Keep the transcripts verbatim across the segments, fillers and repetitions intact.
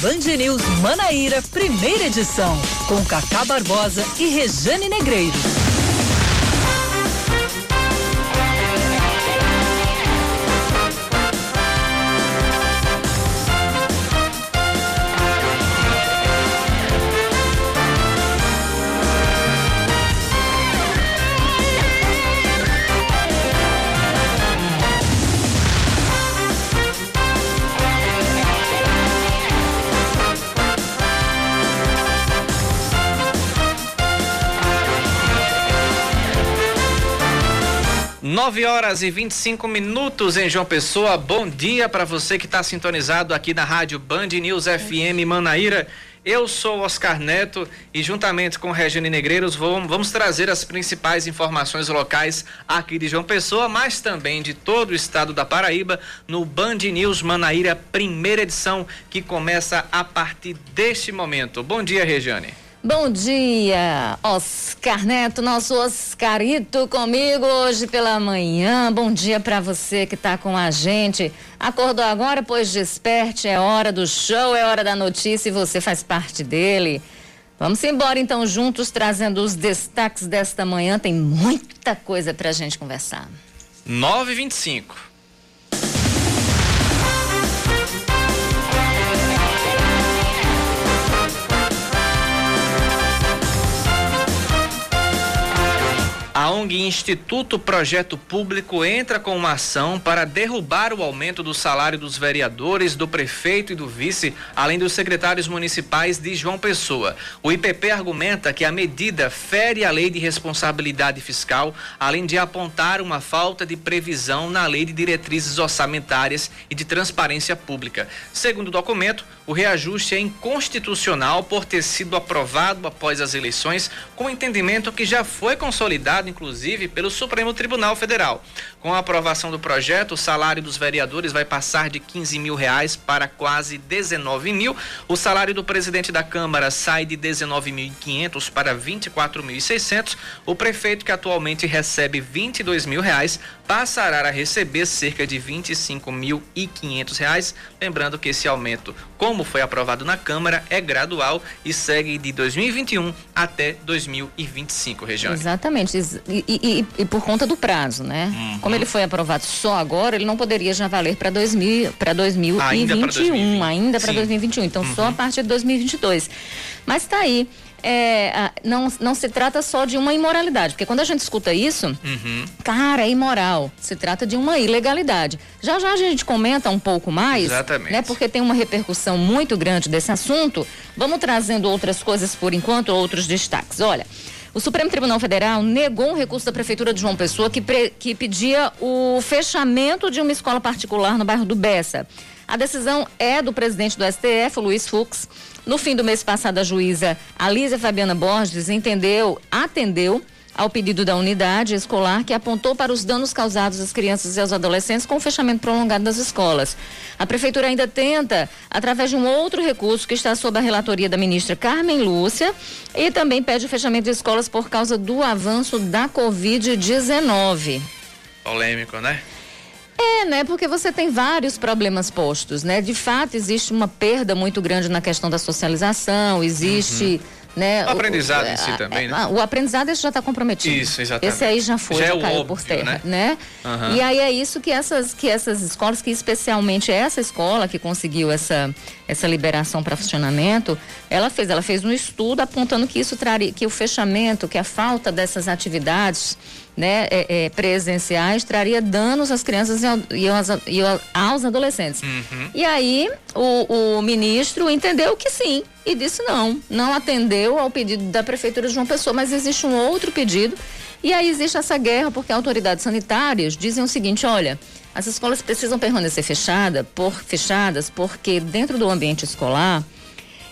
Band News Manaíra, primeira edição, com Cacá Barbosa e Rejane Negreiros. nove horas e vinte e cinco minutos em João Pessoa. Bom dia para você que está sintonizado aqui na Rádio Band News F M Manaíra. Eu sou Oscar Neto e juntamente com Rejane Negreiros vamos trazer as principais informações locais aqui de João Pessoa, mas também de todo o estado da Paraíba, no Band News Manaíra, primeira edição, que começa a partir deste momento. Bom dia, Rejane. Bom dia, Oscar Neto, nosso Oscarito comigo hoje pela manhã. Bom dia para você que tá com a gente. Acordou agora? Pois desperte, é hora do show, é hora da notícia e você faz parte dele. Vamos embora então juntos, trazendo os destaques desta manhã. Tem muita coisa pra gente conversar. nove e vinte e cinco. A ONG Instituto Projeto Público entra com uma ação para derrubar o aumento do salário dos vereadores, do prefeito e do vice, além dos secretários municipais de João Pessoa. O I P P argumenta que a medida fere a Lei de Responsabilidade Fiscal, além de apontar uma falta de previsão na Lei de Diretrizes Orçamentárias e de Transparência Pública. Segundo o documento, o reajuste é inconstitucional por ter sido aprovado após as eleições, com entendimento que já foi consolidado inclusive pelo Supremo Tribunal Federal. Com a aprovação do projeto, o salário dos vereadores vai passar de quinze mil reais para quase dezenove mil. O salário do presidente da Câmara sai de dezenove mil e quinhentos para vinte e quatro mil e seiscentos. O prefeito, que atualmente recebe vinte e dois mil reais, passará a receber cerca de vinte e cinco mil e quinhentos reais. Lembrando que esse aumento, como foi aprovado na Câmara, é gradual e segue de dois mil e vinte e um até dois mil e vinte e cinco, Regiane. Exatamente, e, e, e por conta do prazo, né? Uhum. Como ele foi aprovado só agora, ele não poderia já valer para dois mil, para dois mil e vinte e um, ainda para dois mil e vinte e um. Então, uhum, só a partir de dois mil e vinte e dois. Mas está aí. É, não, não se trata só de uma imoralidade, porque quando a gente escuta isso, uhum, cara, é imoral, se trata de uma ilegalidade. Já já a gente comenta um pouco mais. Exatamente. Né, porque tem uma repercussão muito grande desse assunto. Vamos trazendo outras coisas por enquanto, outros destaques. Olha, o Supremo Tribunal Federal negou um recurso da Prefeitura de João Pessoa que, pre, que pedia o fechamento de uma escola particular no bairro do Bessa. A decisão é do presidente do S T F, Luiz Fux. No fim do mês passado, a juíza Alísia Fabiana Borges entendeu, atendeu ao pedido da unidade escolar, que apontou para os danos causados às crianças e aos adolescentes com o fechamento prolongado das escolas. A prefeitura ainda tenta, através de um outro recurso que está sob a relatoria da ministra Carmen Lúcia, e também pede o fechamento de escolas por causa do avanço da covid dezenove. Polêmico, né? É, né? Porque você tem vários problemas postos, né? De fato, existe uma perda muito grande na questão da socialização, existe... Uhum. Né? O aprendizado o, em si também, né? O aprendizado, esse já está comprometido. Isso, exatamente. Esse aí já foi, já, já é caiu óbvio, por terra, né? né? Uhum. E aí é isso que essas, que essas escolas, que especialmente essa escola que conseguiu essa, essa liberação para funcionamento, ela fez, ela fez um estudo apontando que isso traria, que o fechamento, que a falta dessas atividades, né, é, é, presenciais, traria danos às crianças e aos, e aos adolescentes. Uhum. E aí o, o ministro entendeu que sim, e disse não, não atendeu ao pedido da Prefeitura de João Pessoa, mas existe um outro pedido, e aí existe essa guerra, porque autoridades sanitárias dizem o seguinte: olha, as escolas precisam permanecer fechada por, fechadas, porque dentro do ambiente escolar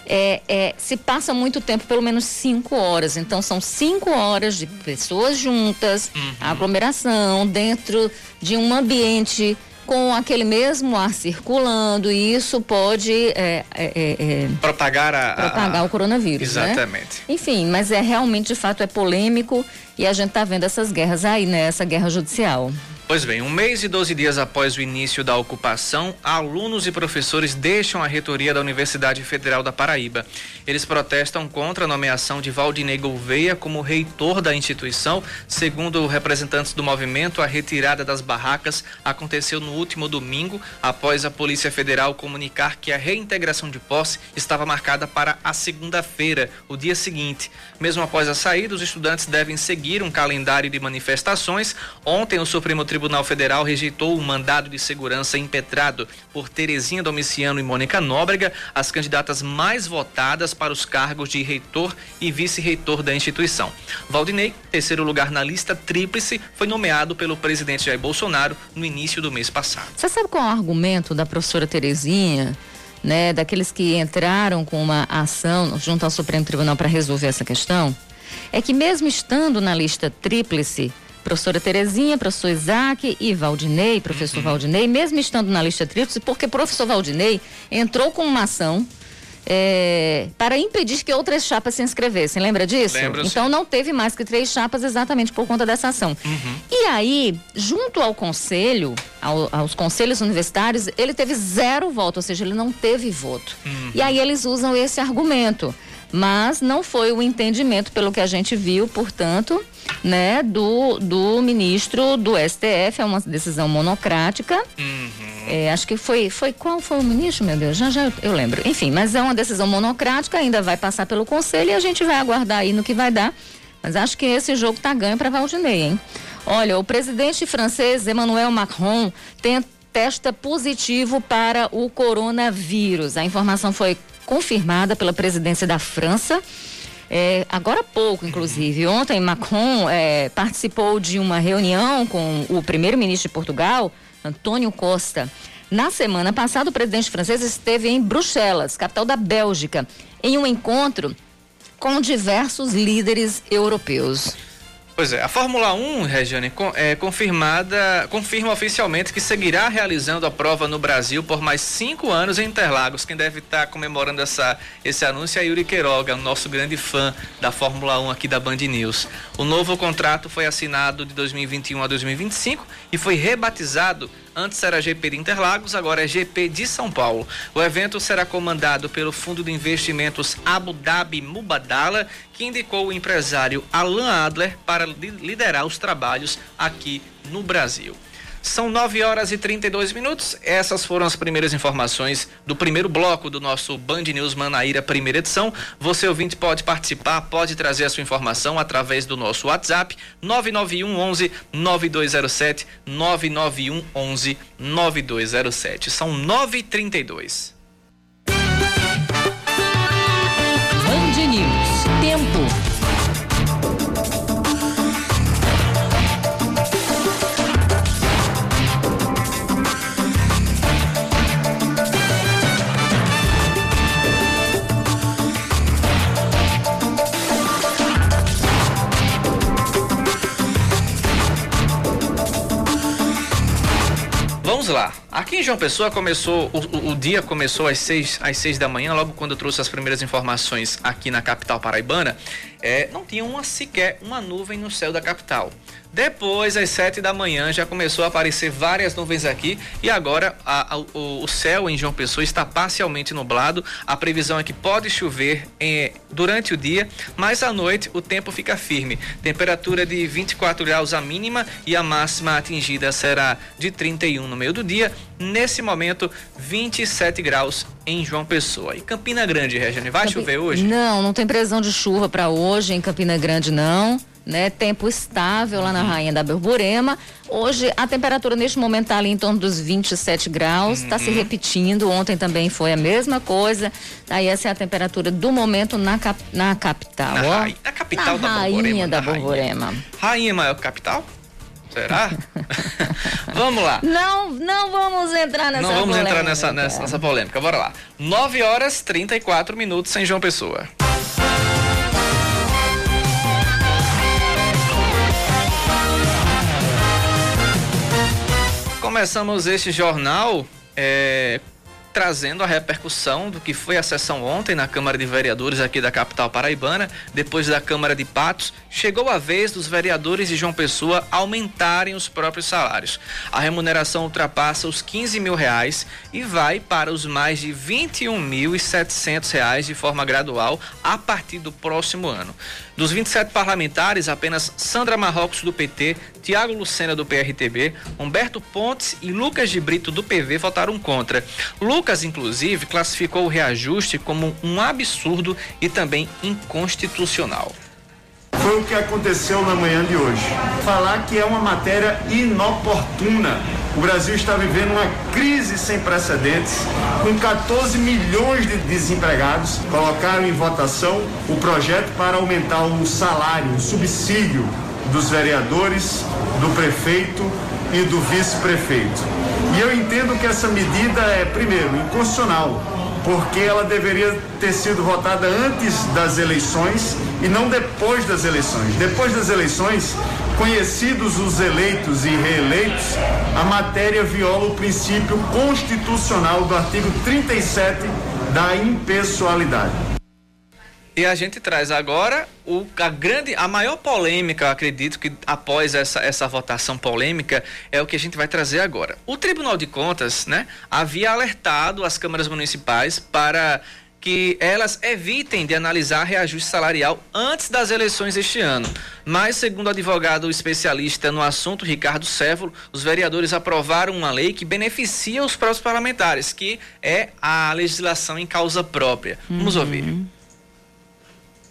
é, é, se passa muito tempo, pelo menos cinco horas, então são cinco horas de pessoas juntas, uhum, aglomeração, dentro de um ambiente com aquele mesmo ar circulando, e isso pode é, é, é, propagar, a, propagar a, o coronavírus. Exatamente. Né? Enfim, mas é realmente, de fato, é polêmico, e a gente está vendo essas guerras aí, né? Essa guerra judicial. Pois bem, um mês e doze dias após o início da ocupação, alunos e professores deixam a reitoria da Universidade Federal da Paraíba. Eles protestam contra a nomeação de Valdinei Gouveia como reitor da instituição. Segundo representantes do movimento, a retirada das barracas aconteceu no último domingo, após a Polícia Federal comunicar que a reintegração de posse estava marcada para a segunda-feira, o dia seguinte. Mesmo após a saída, os estudantes devem seguir um calendário de manifestações. Ontem, o Supremo Tribunal O Tribunal Federal rejeitou o mandado de segurança impetrado por Terezinha Domiciano e Mônica Nóbrega, as candidatas mais votadas para os cargos de reitor e vice-reitor da instituição. Valdinei, terceiro lugar na lista tríplice, foi nomeado pelo presidente Jair Bolsonaro no início do mês passado. Você sabe qual é o argumento da professora Terezinha, né, daqueles que entraram com uma ação junto ao Supremo Tribunal para resolver essa questão? É que mesmo estando na lista tríplice, professora Terezinha, professor Isaac e Valdinei, professor uhum. Valdinei, mesmo estando na lista tríplice, porque professor Valdinei entrou com uma ação é, para impedir que outras chapas se inscrevessem, lembra disso? Lembra-se. Então não teve mais que três chapas exatamente por conta dessa ação. Uhum. E aí, junto ao conselho, ao, aos conselhos universitários, ele teve zero voto, ou seja, ele não teve voto. Uhum. E aí eles usam esse argumento. Mas não foi o entendimento, pelo que a gente viu, portanto, né, do, do ministro do S T F, é uma decisão monocrática. Uhum. É, acho que foi, foi, qual foi o ministro, meu Deus, já já eu, eu lembro. Enfim, mas é uma decisão monocrática, ainda vai passar pelo conselho e a gente vai aguardar aí no que vai dar. Mas acho que esse jogo tá ganho para Valdinei, hein? Olha, o presidente francês Emmanuel Macron tenta, testa positivo para o coronavírus. A informação foi confirmada pela presidência da França, é, agora há pouco, inclusive. Ontem, Macron é, participou de uma reunião com o primeiro-ministro de Portugal, Antônio Costa. Na semana passada, o presidente francês esteve em Bruxelas, capital da Bélgica, em um encontro com diversos líderes europeus. Pois é, a Fórmula um, Rejane, é, confirmada, confirma oficialmente que seguirá realizando a prova no Brasil por mais cinco anos em Interlagos. Quem deve estar comemorando essa, esse anúncio é Yuri Queiroga, nosso grande fã da Fórmula um aqui da Band News. O novo contrato foi assinado de dois mil e vinte e um a dois mil e vinte e cinco e foi rebatizado. Antes era G P de Interlagos, agora é G P de São Paulo. O evento será comandado pelo Fundo de Investimentos Abu Dhabi Mubadala, que indicou o empresário Alan Adler para liderar os trabalhos aqui no Brasil. São nove horas e trinta e dois minutos. Essas foram as primeiras informações do primeiro bloco do nosso Band News Manaíra, primeira edição. Você, ouvinte, pode participar, pode trazer a sua informação através do nosso WhatsApp nove nove um onze nove dois zero sete, nove nove um onze nove dois zero sete. São nove e trinta e dois. Band News, tempo. Vamos lá. Aqui em João Pessoa começou, o, o, o dia começou às seis, às seis da manhã, logo quando eu trouxe as primeiras informações aqui na capital paraibana, é, não tinha uma sequer uma nuvem no céu da capital. Depois, às sete da manhã, já começou a aparecer várias nuvens aqui e agora a, a, o, o céu em João Pessoa está parcialmente nublado. A previsão é que pode chover eh, durante o dia, mas à noite o tempo fica firme. Temperatura de vinte e quatro graus a mínima e a máxima atingida será de trinta e um no meio do dia. Nesse momento, vinte e sete graus em João Pessoa. E Campina Grande, Rejane, vai Campi... chover hoje? Não, não tem previsão de chuva para hoje em Campina Grande, não. Né, tempo estável lá na Rainha da Borborema. Hoje a temperatura neste momento está ali em torno dos vinte e sete graus, está uhum. se repetindo, ontem também foi a mesma coisa. Aí essa é a temperatura do momento na, cap, na capital. Na, ó, na capital na da Rainha Borborema, da Borborema. Rainha. Rainha maior capital? Será? Vamos lá. Não, não vamos entrar nessa polêmica. Não vamos polêmica. entrar nessa, nessa, nessa polêmica, bora lá. nove horas e trinta e quatro minutos em João Pessoa. Começamos este jornal é, trazendo a repercussão do que foi a sessão ontem na Câmara de Vereadores aqui da capital paraibana. Depois da Câmara de Patos, chegou a vez dos vereadores de João Pessoa aumentarem os próprios salários. A remuneração ultrapassa os quinze mil reais e vai para os mais de vinte e um mil e setecentos reais de forma gradual a partir do próximo ano. Dos vinte e sete parlamentares, apenas Sandra Marrocos, do P T, Thiago Lucena, do P R T B, Humberto Pontes e Lucas de Brito, do P V, votaram contra. Lucas, inclusive, classificou o reajuste como um absurdo e também inconstitucional. Foi o que aconteceu na manhã de hoje. Falar que é uma matéria inoportuna. O Brasil está vivendo uma crise sem precedentes, com catorze milhões de desempregados. Colocaram em votação o projeto para aumentar o salário, o subsídio dos vereadores, do prefeito e do vice-prefeito. E eu entendo que essa medida é, primeiro, inconstitucional, porque ela deveria ter sido votada antes das eleições e não depois das eleições. Depois das eleições, conhecidos os eleitos e reeleitos, a matéria viola o princípio constitucional do artigo trinta e sete da impessoalidade. E a gente traz agora o, a, grande, a maior polêmica, eu acredito que após essa, essa votação polêmica, é o que a gente vai trazer agora. O Tribunal de Contas, né, havia alertado as câmaras municipais para que elas evitem de analisar reajuste salarial antes das eleições este ano. Mas, segundo o advogado especialista no assunto, Ricardo Sévolo, os vereadores aprovaram uma lei que beneficia os próprios parlamentares, que é a legislação em causa própria. Vamos ouvir.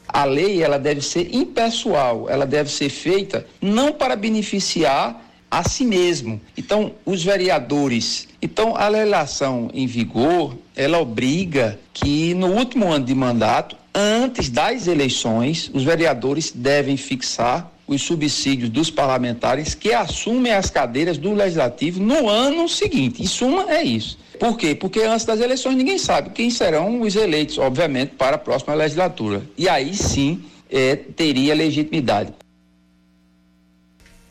A lei, ela deve ser impessoal, ela deve ser feita não para beneficiar a si mesmo. Então, os vereadores... Então, a legislação em vigor, ela obriga que no último ano de mandato, antes das eleições, os vereadores devem fixar os subsídios dos parlamentares que assumem as cadeiras do Legislativo no ano seguinte. Em suma, é isso. Por quê? Porque antes das eleições ninguém sabe quem serão os eleitos, obviamente, para a próxima legislatura. E aí sim, é, teria legitimidade.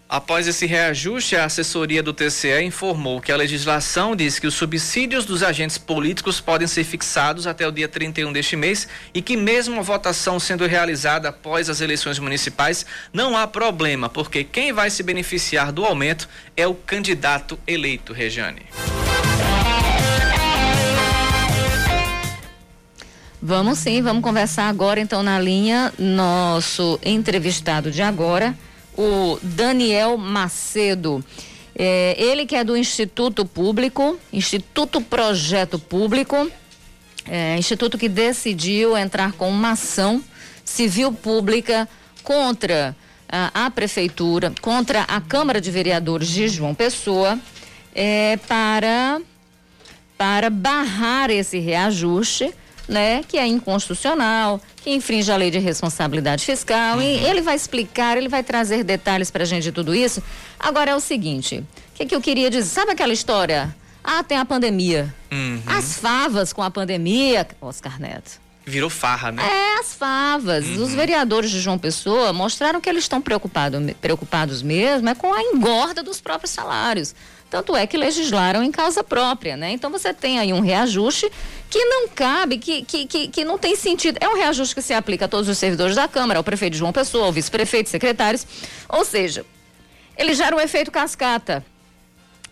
Após esse reajuste, a assessoria do T C E informou que a legislação diz que os subsídios dos agentes políticos podem ser fixados até o dia trinta e um deste mês e que mesmo a votação sendo realizada após as eleições municipais, não há problema, porque quem vai se beneficiar do aumento é o candidato eleito, Rejane. Vamos sim, vamos conversar agora então na linha nosso entrevistado de agora, o Daniel Macedo, é, ele que é do Instituto Público, Instituto Projeto Público, é, instituto que decidiu entrar com uma ação civil pública contra a, a Prefeitura, contra a Câmara de Vereadores de João Pessoa, é, para, para barrar esse reajuste, né, que é inconstitucional, que infringe a lei de responsabilidade fiscal. E ele vai explicar, ele vai trazer detalhes pra gente de tudo isso. Agora é o seguinte, o que, que eu queria dizer? Sabe aquela história? Ah, tem a pandemia. Uhum. As favas com a pandemia, Oscar Neto. Virou farra, né? É, as favas. Uhum. Os vereadores de João Pessoa mostraram que eles estão preocupado, preocupados mesmo é com a engorda dos próprios salários. Tanto é que legislaram em causa própria, né? Então você tem aí um reajuste que não cabe, que, que, que, que não tem sentido. É um reajuste que se aplica a todos os servidores da Câmara, ao prefeito de João Pessoa, ao vice-prefeito, secretários. Ou seja, ele gera um efeito cascata,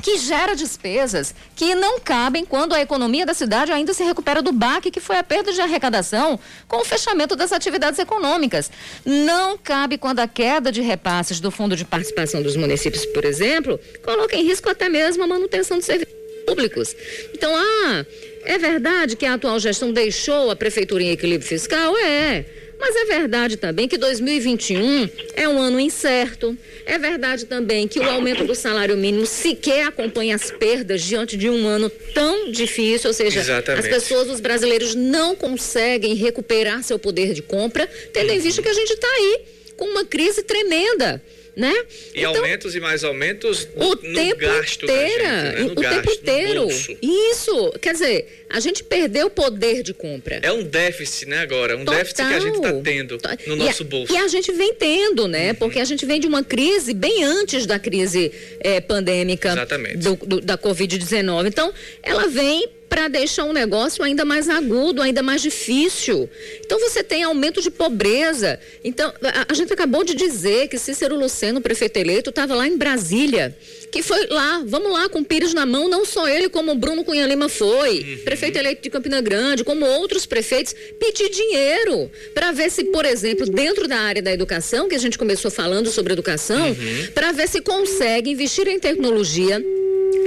que gera despesas que não cabem quando a economia da cidade ainda se recupera do baque que foi a perda de arrecadação com o fechamento das atividades econômicas. Não cabe quando a queda de repasses do Fundo de Participação dos Municípios, por exemplo, coloca em risco até mesmo a manutenção de serviços públicos. Então, ah, é verdade que a atual gestão deixou a prefeitura em equilíbrio fiscal? É. Mas é verdade também que dois mil e vinte e um é um ano incerto. É verdade também que o aumento do salário mínimo sequer acompanha as perdas diante de um ano tão difícil. Ou seja, exatamente, as pessoas, os brasileiros não conseguem recuperar seu poder de compra, tendo em vista que a gente está aí com uma crise tremenda, né? E então, aumentos e mais aumentos no, no gasto da gente, né? No o gasto, tempo inteiro. Isso, quer dizer, a gente perdeu o poder de compra. É um déficit, né, agora? Um total. Déficit que a gente está tendo no nosso e a, bolso. E a gente vem tendo, né? Uhum. Porque a gente vem de uma crise bem antes da crise é, pandêmica do, do, da covid dezenove. Então, ela vem para deixar um negócio ainda mais agudo, ainda mais difícil. Então você tem aumento de pobreza. Então a, a gente acabou de dizer que Cícero Lucena, o prefeito eleito, estava lá em Brasília, que foi lá, vamos lá, com o pires na mão, não só ele, como o Bruno Cunha Lima foi, uhum. prefeito eleito de Campina Grande, como outros prefeitos, pedir dinheiro para ver se, por exemplo, dentro da área da educação, que a gente começou falando sobre educação, uhum. para ver se consegue investir em tecnologia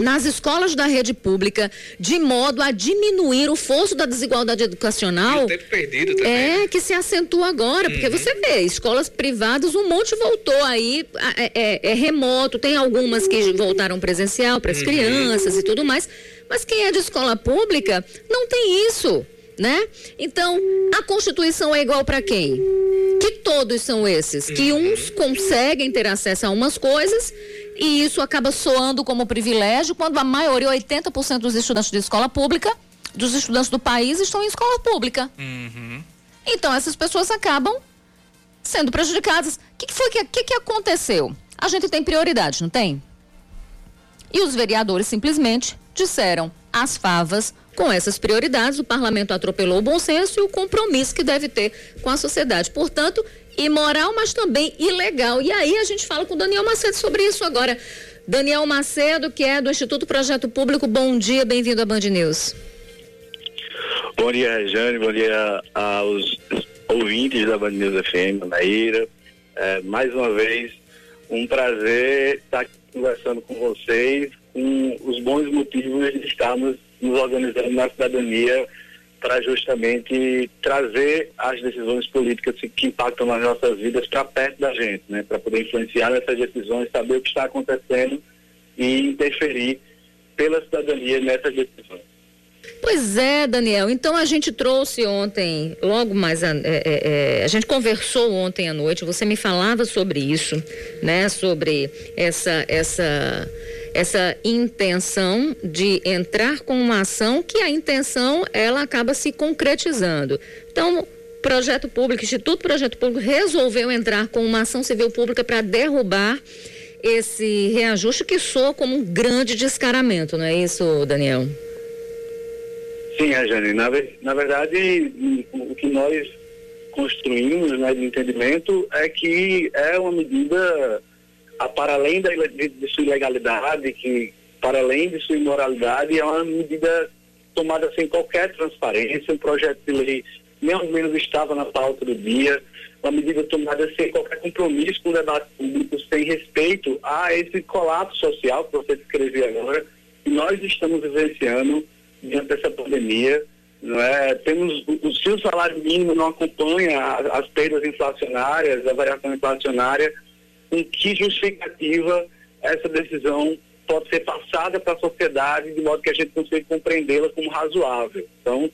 nas escolas da rede pública, de modo a diminuir o fosso da desigualdade educacional. E o tempo perdido também. É, que se acentua agora, porque uhum. você vê, escolas privadas, um monte voltou aí, é, é, é remoto, tem algumas que voltaram presencial para as uhum. crianças e tudo mais, mas quem é de escola pública não tem isso, né? Então, a Constituição é igual para quem? Que todos são esses, que uns conseguem ter acesso a umas coisas e isso acaba soando como privilégio, quando a maioria, oitenta por cento dos estudantes de escola pública, dos estudantes do país, estão em escola pública. Uhum. Então, essas pessoas acabam sendo prejudicadas. Que que foi que, que que aconteceu? A gente tem prioridade, não tem? E os vereadores simplesmente disseram as favas com essas prioridades. O parlamento atropelou o bom senso e o compromisso que deve ter com a sociedade. Portanto, imoral, mas também ilegal. E aí a gente fala com o Daniel Macedo sobre isso agora. Daniel Macedo, que é do Instituto Projeto Público, bom dia, bem-vindo à Band News. Bom dia, Rejane, bom dia aos ouvintes da Band News F M Manaíra. É, mais uma vez, um prazer estar aqui conversando com vocês, com os bons motivos de estarmos nos organizando na cidadania para justamente trazer as decisões políticas que impactam nas nossas vidas para perto da gente, né? Para poder influenciar nessas decisões, saber o que está acontecendo e interferir pela cidadania nessas decisões. Pois é, Daniel. Então a gente trouxe ontem, logo mais, a, é, é, a gente conversou ontem à noite, você me falava sobre isso, né? Sobre essa... essa... essa intenção de entrar com uma ação que a intenção, ela acaba se concretizando. Então, Projeto Público, Instituto Projeto Público resolveu entrar com uma ação civil pública para derrubar esse reajuste que soa como um grande descaramento, não é isso, Daniel? Sim, Rejane, na, na verdade, o que nós construímos, né, de entendimento é que é uma medida... A, para além da, de, de sua ilegalidade, que para além de sua imoralidade, é uma medida tomada sem qualquer transparência, um projeto de lei nem ao menos estava na pauta do dia, uma medida tomada sem qualquer compromisso com o debate público, sem respeito a esse colapso social que você descreveu agora, que nós estamos vivenciando diante dessa pandemia. Não é? Temos, o, se o salário mínimo não acompanha a, as perdas inflacionárias, a variação inflacionária, com que justificativa essa decisão pode ser passada para a sociedade de modo que a gente consiga compreendê-la como razoável. Então,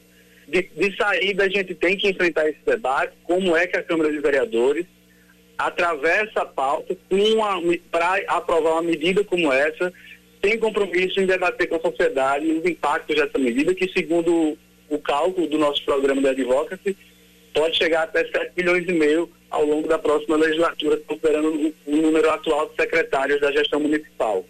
de, de saída, a gente tem que enfrentar esse debate, como é que a Câmara de Vereadores atravessa a pauta para aprovar uma medida como essa, sem compromisso em debater com a sociedade os impactos dessa medida, que segundo o cálculo do nosso programa de advocacy, pode chegar até sete bilhões e meio ao longo da próxima legislatura, considerando o número atual de secretários da gestão municipal.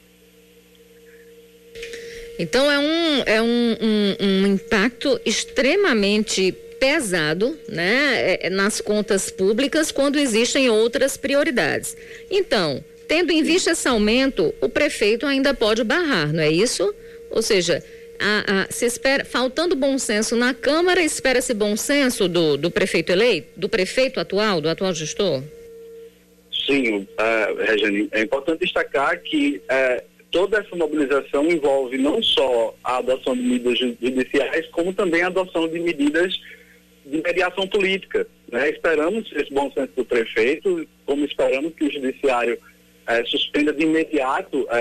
Então é um, é um, um, um impacto extremamente pesado, né, nas contas públicas, quando existem outras prioridades. Então, tendo em vista esse aumento, o prefeito ainda pode barrar, não é isso? Ou seja... A, a, se espera, faltando bom senso na Câmara, espera-se bom senso do, do prefeito eleito, do prefeito atual, do atual gestor? Sim, uh, Rejane, é importante destacar que uh, toda essa mobilização envolve não só a adoção de medidas judiciais, como também a adoção de medidas de mediação política, né? Esperamos esse bom senso do prefeito, como esperamos que o judiciário uh, suspenda de imediato uh, uh, uh,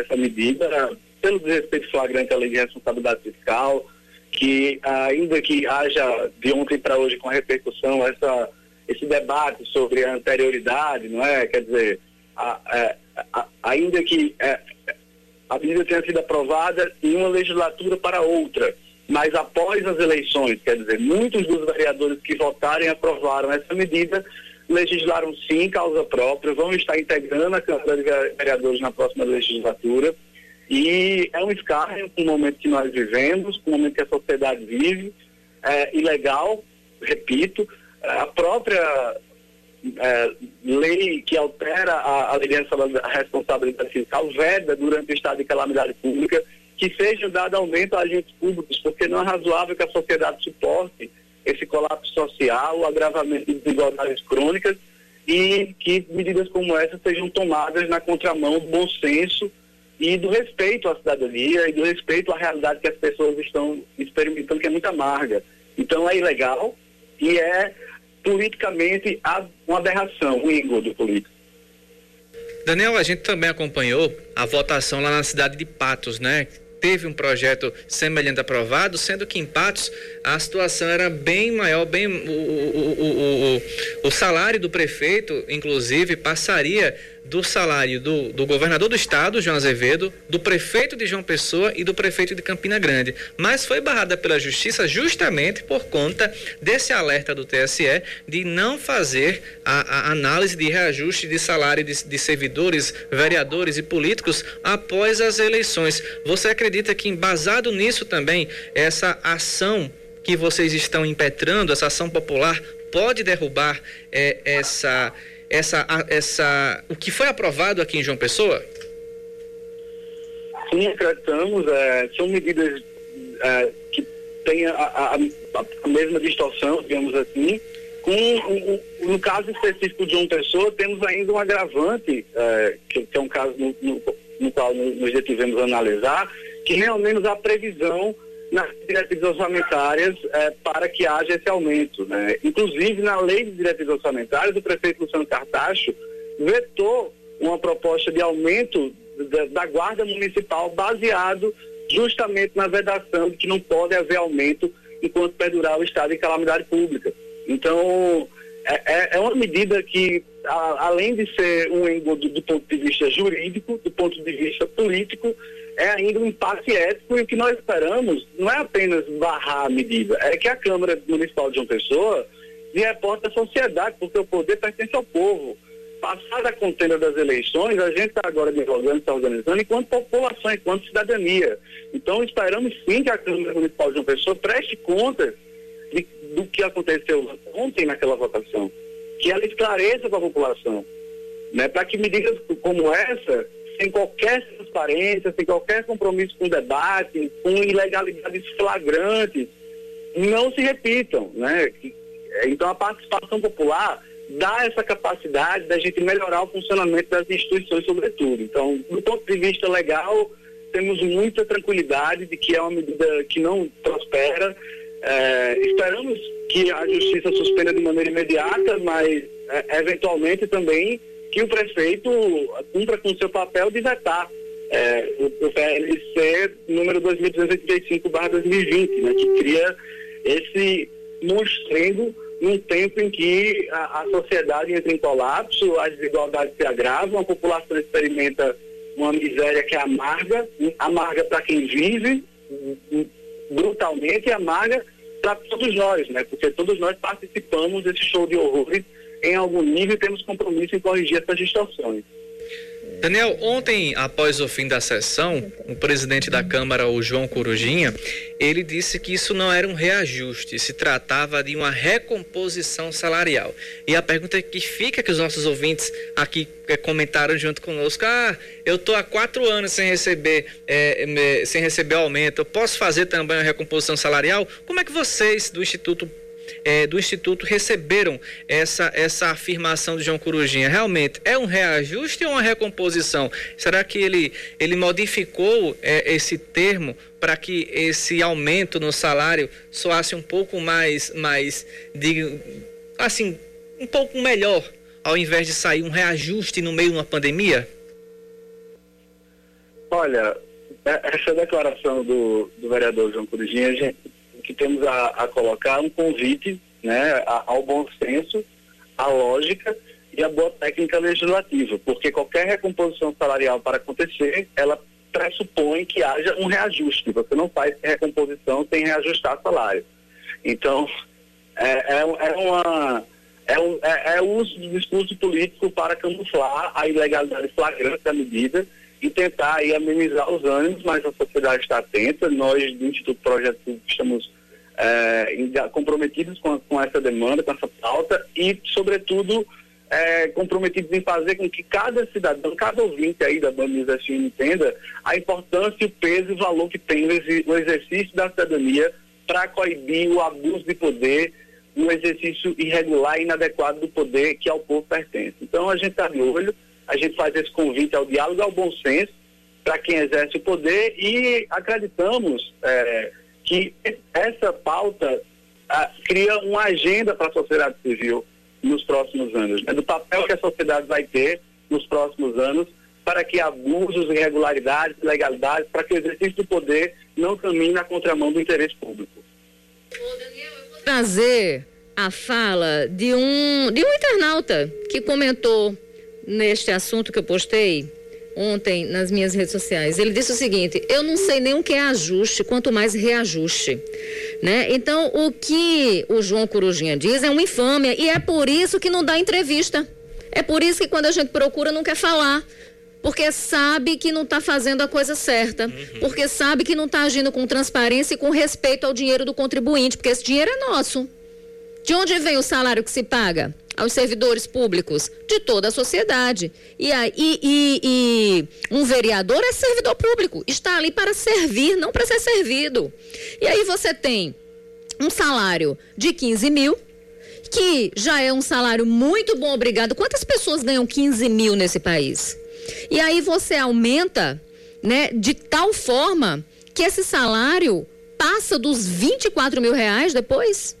essa medida, uh, pelo desrespeito flagrante à lei de responsabilidade fiscal, que ainda que haja de ontem para hoje com repercussão essa, esse debate sobre a anterioridade, não é? Quer dizer, a, a, a, ainda que a, a medida tenha sido aprovada em uma legislatura para outra, mas após as eleições, quer dizer, muitos dos vereadores que votaram e aprovaram essa medida legislaram sim, causa própria, vão estar integrando a Câmara de Vereadores na próxima legislatura. E é um escárnio com o momento que nós vivemos, com o momento que a sociedade vive, é ilegal, repito, a própria é, lei que altera a, a lei de responsabilidade fiscal veda durante o estado de calamidade pública que seja dado aumento a agentes públicos, porque não é razoável que a sociedade suporte esse colapso social, o agravamento de desigualdades crônicas e que medidas como essa sejam tomadas na contramão do bom senso e do respeito à cidadania e do respeito à realidade que as pessoas estão experimentando, que é muito amarga. Então é ilegal e é politicamente uma aberração, um engodo político. Daniel, a gente também acompanhou a votação lá na cidade de Patos, né? Teve um projeto semelhante aprovado, sendo que em Patos a situação era bem maior, bem o, o, o, o salário do prefeito, inclusive, passaria do salário do, do governador do estado, João Azevedo, do prefeito de João Pessoa e do prefeito de Campina Grande. Mas foi barrada pela justiça justamente por conta desse alerta do T S E de não fazer a, a análise de reajuste de salário de, de servidores, vereadores e políticos após as eleições. Você acredita que, embasado nisso também, essa ação que vocês estão impetrando, essa ação popular, pode derrubar é, essa, essa, essa, o que foi aprovado aqui em João Pessoa? Sim, acreditamos. É, são medidas é, que têm a, a, a mesma distorção, digamos assim. Com, um, um, no caso específico de João Pessoa, temos ainda um agravante, é, que, que é um caso no, no, no qual nos detivemos a analisar, que realmente há previsão nas diretrizes orçamentárias eh, para que haja esse aumento, né? Inclusive, na lei de diretrizes orçamentárias, o prefeito Luciano Cartaxo vetou uma proposta de aumento da, da guarda municipal baseado justamente na vedação de que não pode haver aumento enquanto perdurar o estado de calamidade pública. Então, é, é uma medida que, a, além de ser um engodo do ponto de vista jurídico, do ponto de vista político, é ainda um impasse ético, e o que nós esperamos não é apenas barrar a medida, é que a Câmara Municipal de João Pessoa se reporte à sociedade, porque o poder pertence ao povo. Passada a contenda das eleições, a gente está agora dialogando, está organizando enquanto população, enquanto cidadania. Então esperamos sim que a Câmara Municipal de João Pessoa preste conta de, do que aconteceu ontem naquela votação, que ela esclareça para a população, né, para que medidas como essa, sem qualquer transparência, sem qualquer compromisso com debate, com ilegalidades flagrantes, não se repitam, né? Então a participação popular dá essa capacidade da gente melhorar o funcionamento das instituições, sobretudo. Então, do ponto de vista legal, temos muita tranquilidade de que é uma medida que não prospera. É, esperamos que a justiça suspenda de maneira imediata, mas é, eventualmente também que o prefeito cumpra com o seu papel de vetar é, o P L C número dois mil trezentos e oitenta e cinco barra dois mil e vinte, né, que cria esse monstrengo num tempo em que a, a sociedade entra em colapso, as desigualdades se agravam, a população experimenta uma miséria que é amarga, amarga para quem vive brutalmente e amarga para todos nós, né, porque todos nós participamos desse show de horrores. Em algum nível, temos compromisso em corrigir essas distorções. Daniel, ontem, após o fim da sessão, o presidente da Câmara, o João Corujinha, ele disse que isso não era um reajuste, se tratava de uma recomposição salarial. E a pergunta que fica, que os nossos ouvintes aqui comentaram junto conosco, ah, eu estou há quatro anos sem receber, é, sem receber aumento, eu posso fazer também uma recomposição salarial? Como é que vocês do Instituto É, do Instituto receberam essa, essa afirmação de João Corujinha? Realmente é um reajuste ou uma recomposição? Será que ele, ele modificou é, esse termo para que esse aumento no salário soasse um pouco mais, mais de, assim, um pouco melhor, ao invés de sair um reajuste no meio de uma pandemia? Olha, essa declaração do, do vereador João Corujinha, gente, que temos a, a colocar um convite, né, ao bom senso, à lógica e à boa técnica legislativa, porque qualquer recomposição salarial para acontecer, ela pressupõe que haja um reajuste. Você não faz recomposição sem reajustar salário. Então, é, é, é, uma, é, um, é, é o uso do discurso político para camuflar a ilegalidade flagrante da medida e tentar aí amenizar os ânimos, mas a sociedade está atenta. Nós do Instituto Projeto Público estamos é, comprometidos com, com essa demanda, com essa pauta e, sobretudo, é, comprometidos em fazer com que cada cidadão, cada ouvinte aí da Band News F M entenda a importância, o peso e o valor que tem no exercício da cidadania para coibir o abuso de poder, no exercício irregular e inadequado do poder que ao povo pertence. Então a gente está de olho, a gente faz esse convite ao diálogo, ao bom senso para quem exerce o poder e acreditamos é, que essa pauta a, cria uma agenda para a sociedade civil nos próximos anos, né? Do papel que a sociedade vai ter nos próximos anos para que abusos, irregularidades, ilegalidades, para que o exercício do poder não caminhe na contramão do interesse público. Trazer a fala de um, de um internauta que comentou neste assunto que eu postei ontem nas minhas redes sociais. Ele disse o seguinte: eu não sei nem o que é ajuste, quanto mais reajuste, né? Então, o que o João Corujinha diz é uma infâmia e é por isso que não dá entrevista. É por isso que quando a gente procura não quer falar, porque sabe que não está fazendo a coisa certa, uhum. porque sabe que não está agindo com transparência e com respeito ao dinheiro do contribuinte, porque esse dinheiro é nosso. De onde vem o salário que se paga aos servidores públicos? De toda a sociedade. E, aí, e, e um vereador é servidor público, está ali para servir, não para ser servido. E aí você tem um salário de quinze mil, que já é um salário muito bom, obrigado. Quantas pessoas ganham quinze mil nesse país? E aí você aumenta, né, de tal forma que esse salário passa dos vinte e quatro mil reais depois.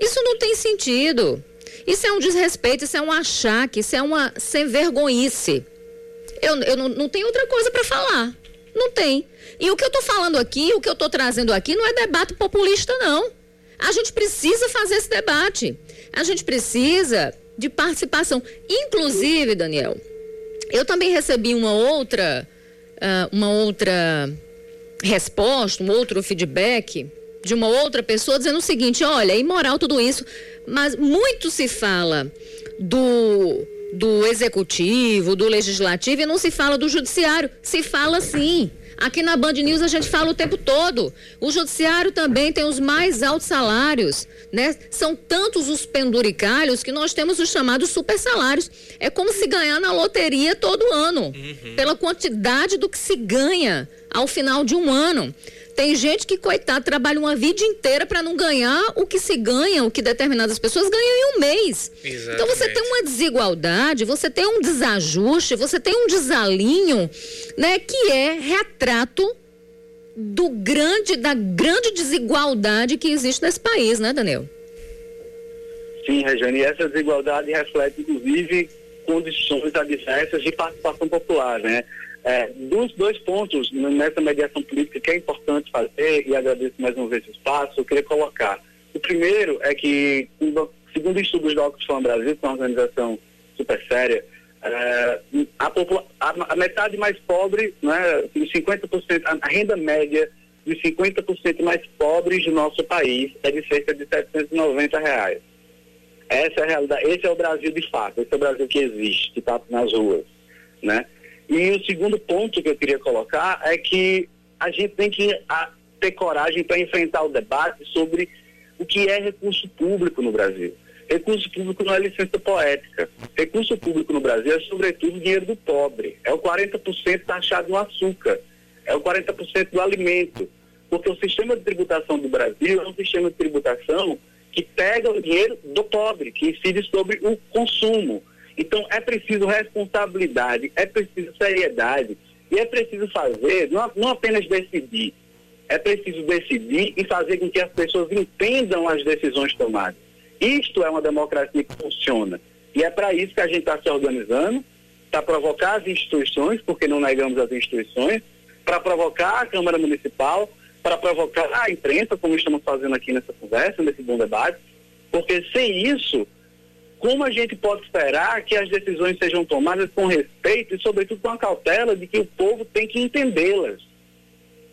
Isso não tem sentido. Isso é um desrespeito, isso é um achaque, isso é uma sem vergonhice. Eu, eu não, não tenho outra coisa para falar. Não tem. E o que eu estou falando aqui, o que eu estou trazendo aqui não é debate populista, não. A gente precisa fazer esse debate. A gente precisa de participação. Inclusive, Daniel, eu também recebi uma outra, uma outra resposta, um outro feedback de uma outra pessoa dizendo o seguinte: olha, é imoral tudo isso, mas muito se fala do, do executivo, do legislativo e não se fala do judiciário. Se fala sim. Aqui na Band News a gente fala o tempo todo. O judiciário também tem os mais altos salários, né? São tantos os penduricalhos que nós temos os chamados super salários. É como se ganhar na loteria todo ano, uhum. pela quantidade do que se ganha ao final de um ano. Tem gente que, coitado, trabalha uma vida inteira para não ganhar o que se ganha, o que determinadas pessoas ganham em um mês. Exatamente. Então você tem uma desigualdade, você tem um desajuste, você tem um desalinho, né, que é retrato do grande, da grande desigualdade que existe nesse país, né, Daniel? Sim, Rejane, essa desigualdade reflete, inclusive, condições adversas de participação popular, né? É, dos dois pontos nessa mediação política que é importante fazer, e agradeço mais uma vez o espaço, eu queria colocar. O primeiro é que, segundo estudos da Oxfam Brasil, que é uma organização super séria, é, a, a, a metade mais pobre, né, cinquenta por cento, a renda média de cinquenta por cento mais pobres do nosso país é de cerca de setecentos e noventa reais. Essa é a realidade, esse é o Brasil de fato, esse é o Brasil que existe, que está nas ruas, né? E o segundo ponto que eu queria colocar é que a gente tem que ter coragem para enfrentar o debate sobre o que é recurso público no Brasil. Recurso público não é licença poética. Recurso público no Brasil é, sobretudo, dinheiro do pobre. É o quarenta por cento taxado no açúcar. É o quarenta por cento do alimento. Porque o sistema de tributação do Brasil é um sistema de tributação que pega o dinheiro do pobre, que incide sobre o consumo. Então, é preciso responsabilidade, é preciso seriedade e é preciso fazer, não, não apenas decidir, é preciso decidir e fazer com que as pessoas entendam as decisões tomadas. Isto é uma democracia que funciona e é para isso que a gente está se organizando, para provocar as instituições, porque não negamos as instituições, para provocar a Câmara Municipal, para provocar a imprensa, como estamos fazendo aqui nessa conversa, nesse bom debate, porque sem isso, como a gente pode esperar que as decisões sejam tomadas com respeito e, sobretudo, com a cautela de que o povo tem que entendê-las?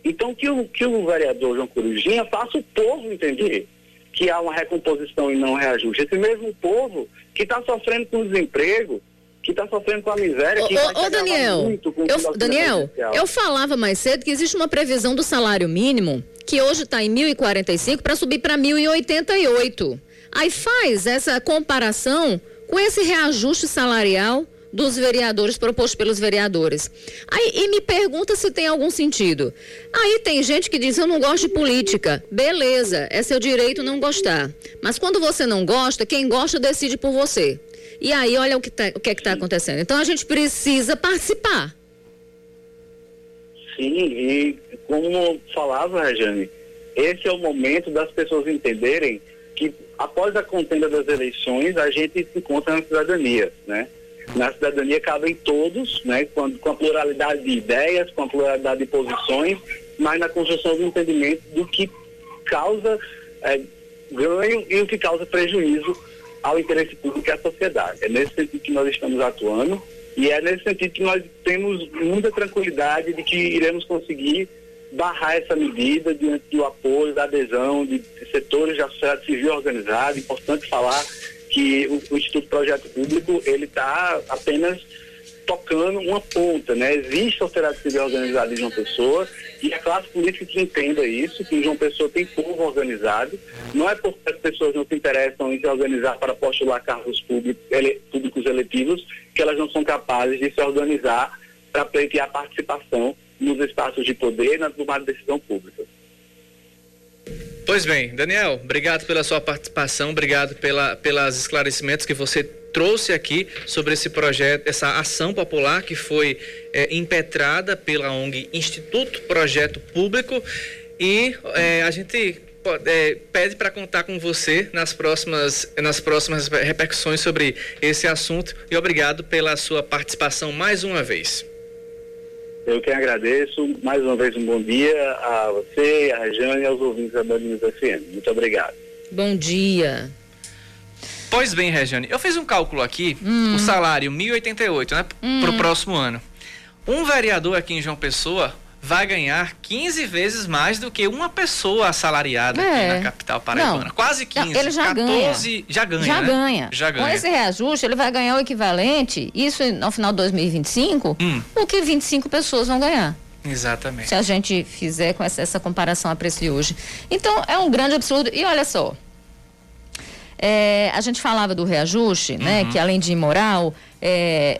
Então, que o, que o vereador João Corujinha faça o povo entender que há uma recomposição e não reajuste. Esse mesmo povo que está sofrendo com desemprego, que está sofrendo com a miséria. Ô, que ô, vai ô Daniel, muito com eu, Daniel, eu falava mais cedo que existe uma previsão do salário mínimo, que hoje está em mil e quarenta e cinco, para subir para mil e oitenta e oito. Aí faz essa comparação com esse reajuste salarial dos vereadores, proposto pelos vereadores. Aí, e me pergunta se tem algum sentido. Aí tem gente que diz, eu não gosto de política. Beleza, é seu direito não gostar. Mas quando você não gosta, quem gosta decide por você. E aí, olha o que tá, o que é que está acontecendo. Então, a gente precisa participar. Sim, e como falava, Rejane, esse é o momento das pessoas entenderem que, após a contenda das eleições, a gente se encontra na cidadania, né? Na cidadania cabem todos, né, com a pluralidade de ideias, com a pluralidade de posições, mas na construção do entendimento do que causa é, ganho e o que causa prejuízo ao interesse público e à sociedade. É nesse sentido que nós estamos atuando e é nesse sentido que nós temos muita tranquilidade de que iremos conseguir barrar essa medida diante do apoio, da adesão de, de setores da sociedade civil organizada. Importante falar que o, o Instituto Projeto Público, ele está apenas tocando uma ponta, né? Existe a sociedade civil organizada em João Pessoa e a classe política que entenda isso, que em João Pessoa tem povo organizado. Não é porque as pessoas não se interessam em se organizar para postular cargos públicos, ele, públicos eletivos, que elas não são capazes de se organizar para pleitear a participação nos espaços de poder e na tomada de decisão pública. Pois bem, Daniel, obrigado pela sua participação, obrigado pela, pelos esclarecimentos que você trouxe aqui sobre esse projeto, essa ação popular que foi é, impetrada pela ONG Instituto Projeto Público, e é, a gente é, pede para contar com você nas próximas, nas próximas repercussões sobre esse assunto, e obrigado pela sua participação mais uma vez. Eu que agradeço. Mais uma vez, um bom dia a você, a Rejane e aos ouvintes da Band News F M. Muito obrigado. Bom dia. Pois bem, Rejane, eu fiz um cálculo aqui, hum. o salário mil e oitenta e oito, né, hum. para o próximo ano. Um vereador aqui em João Pessoa vai ganhar quinze vezes mais do que uma pessoa assalariada é. aqui na capital paraibana. Não, quase quinze. Não, ele já quatorze, ganha. Já ganha, já, né? ganha. já ganha. Com esse reajuste, ele vai ganhar o equivalente, isso no final de dois mil e vinte e cinco, hum. o que vinte e cinco pessoas vão ganhar. Exatamente. Se a gente fizer com essa, essa comparação a preço de hoje. Então, é um grande absurdo. E olha só, é, a gente falava do reajuste, né, uhum. que além de imoral, é,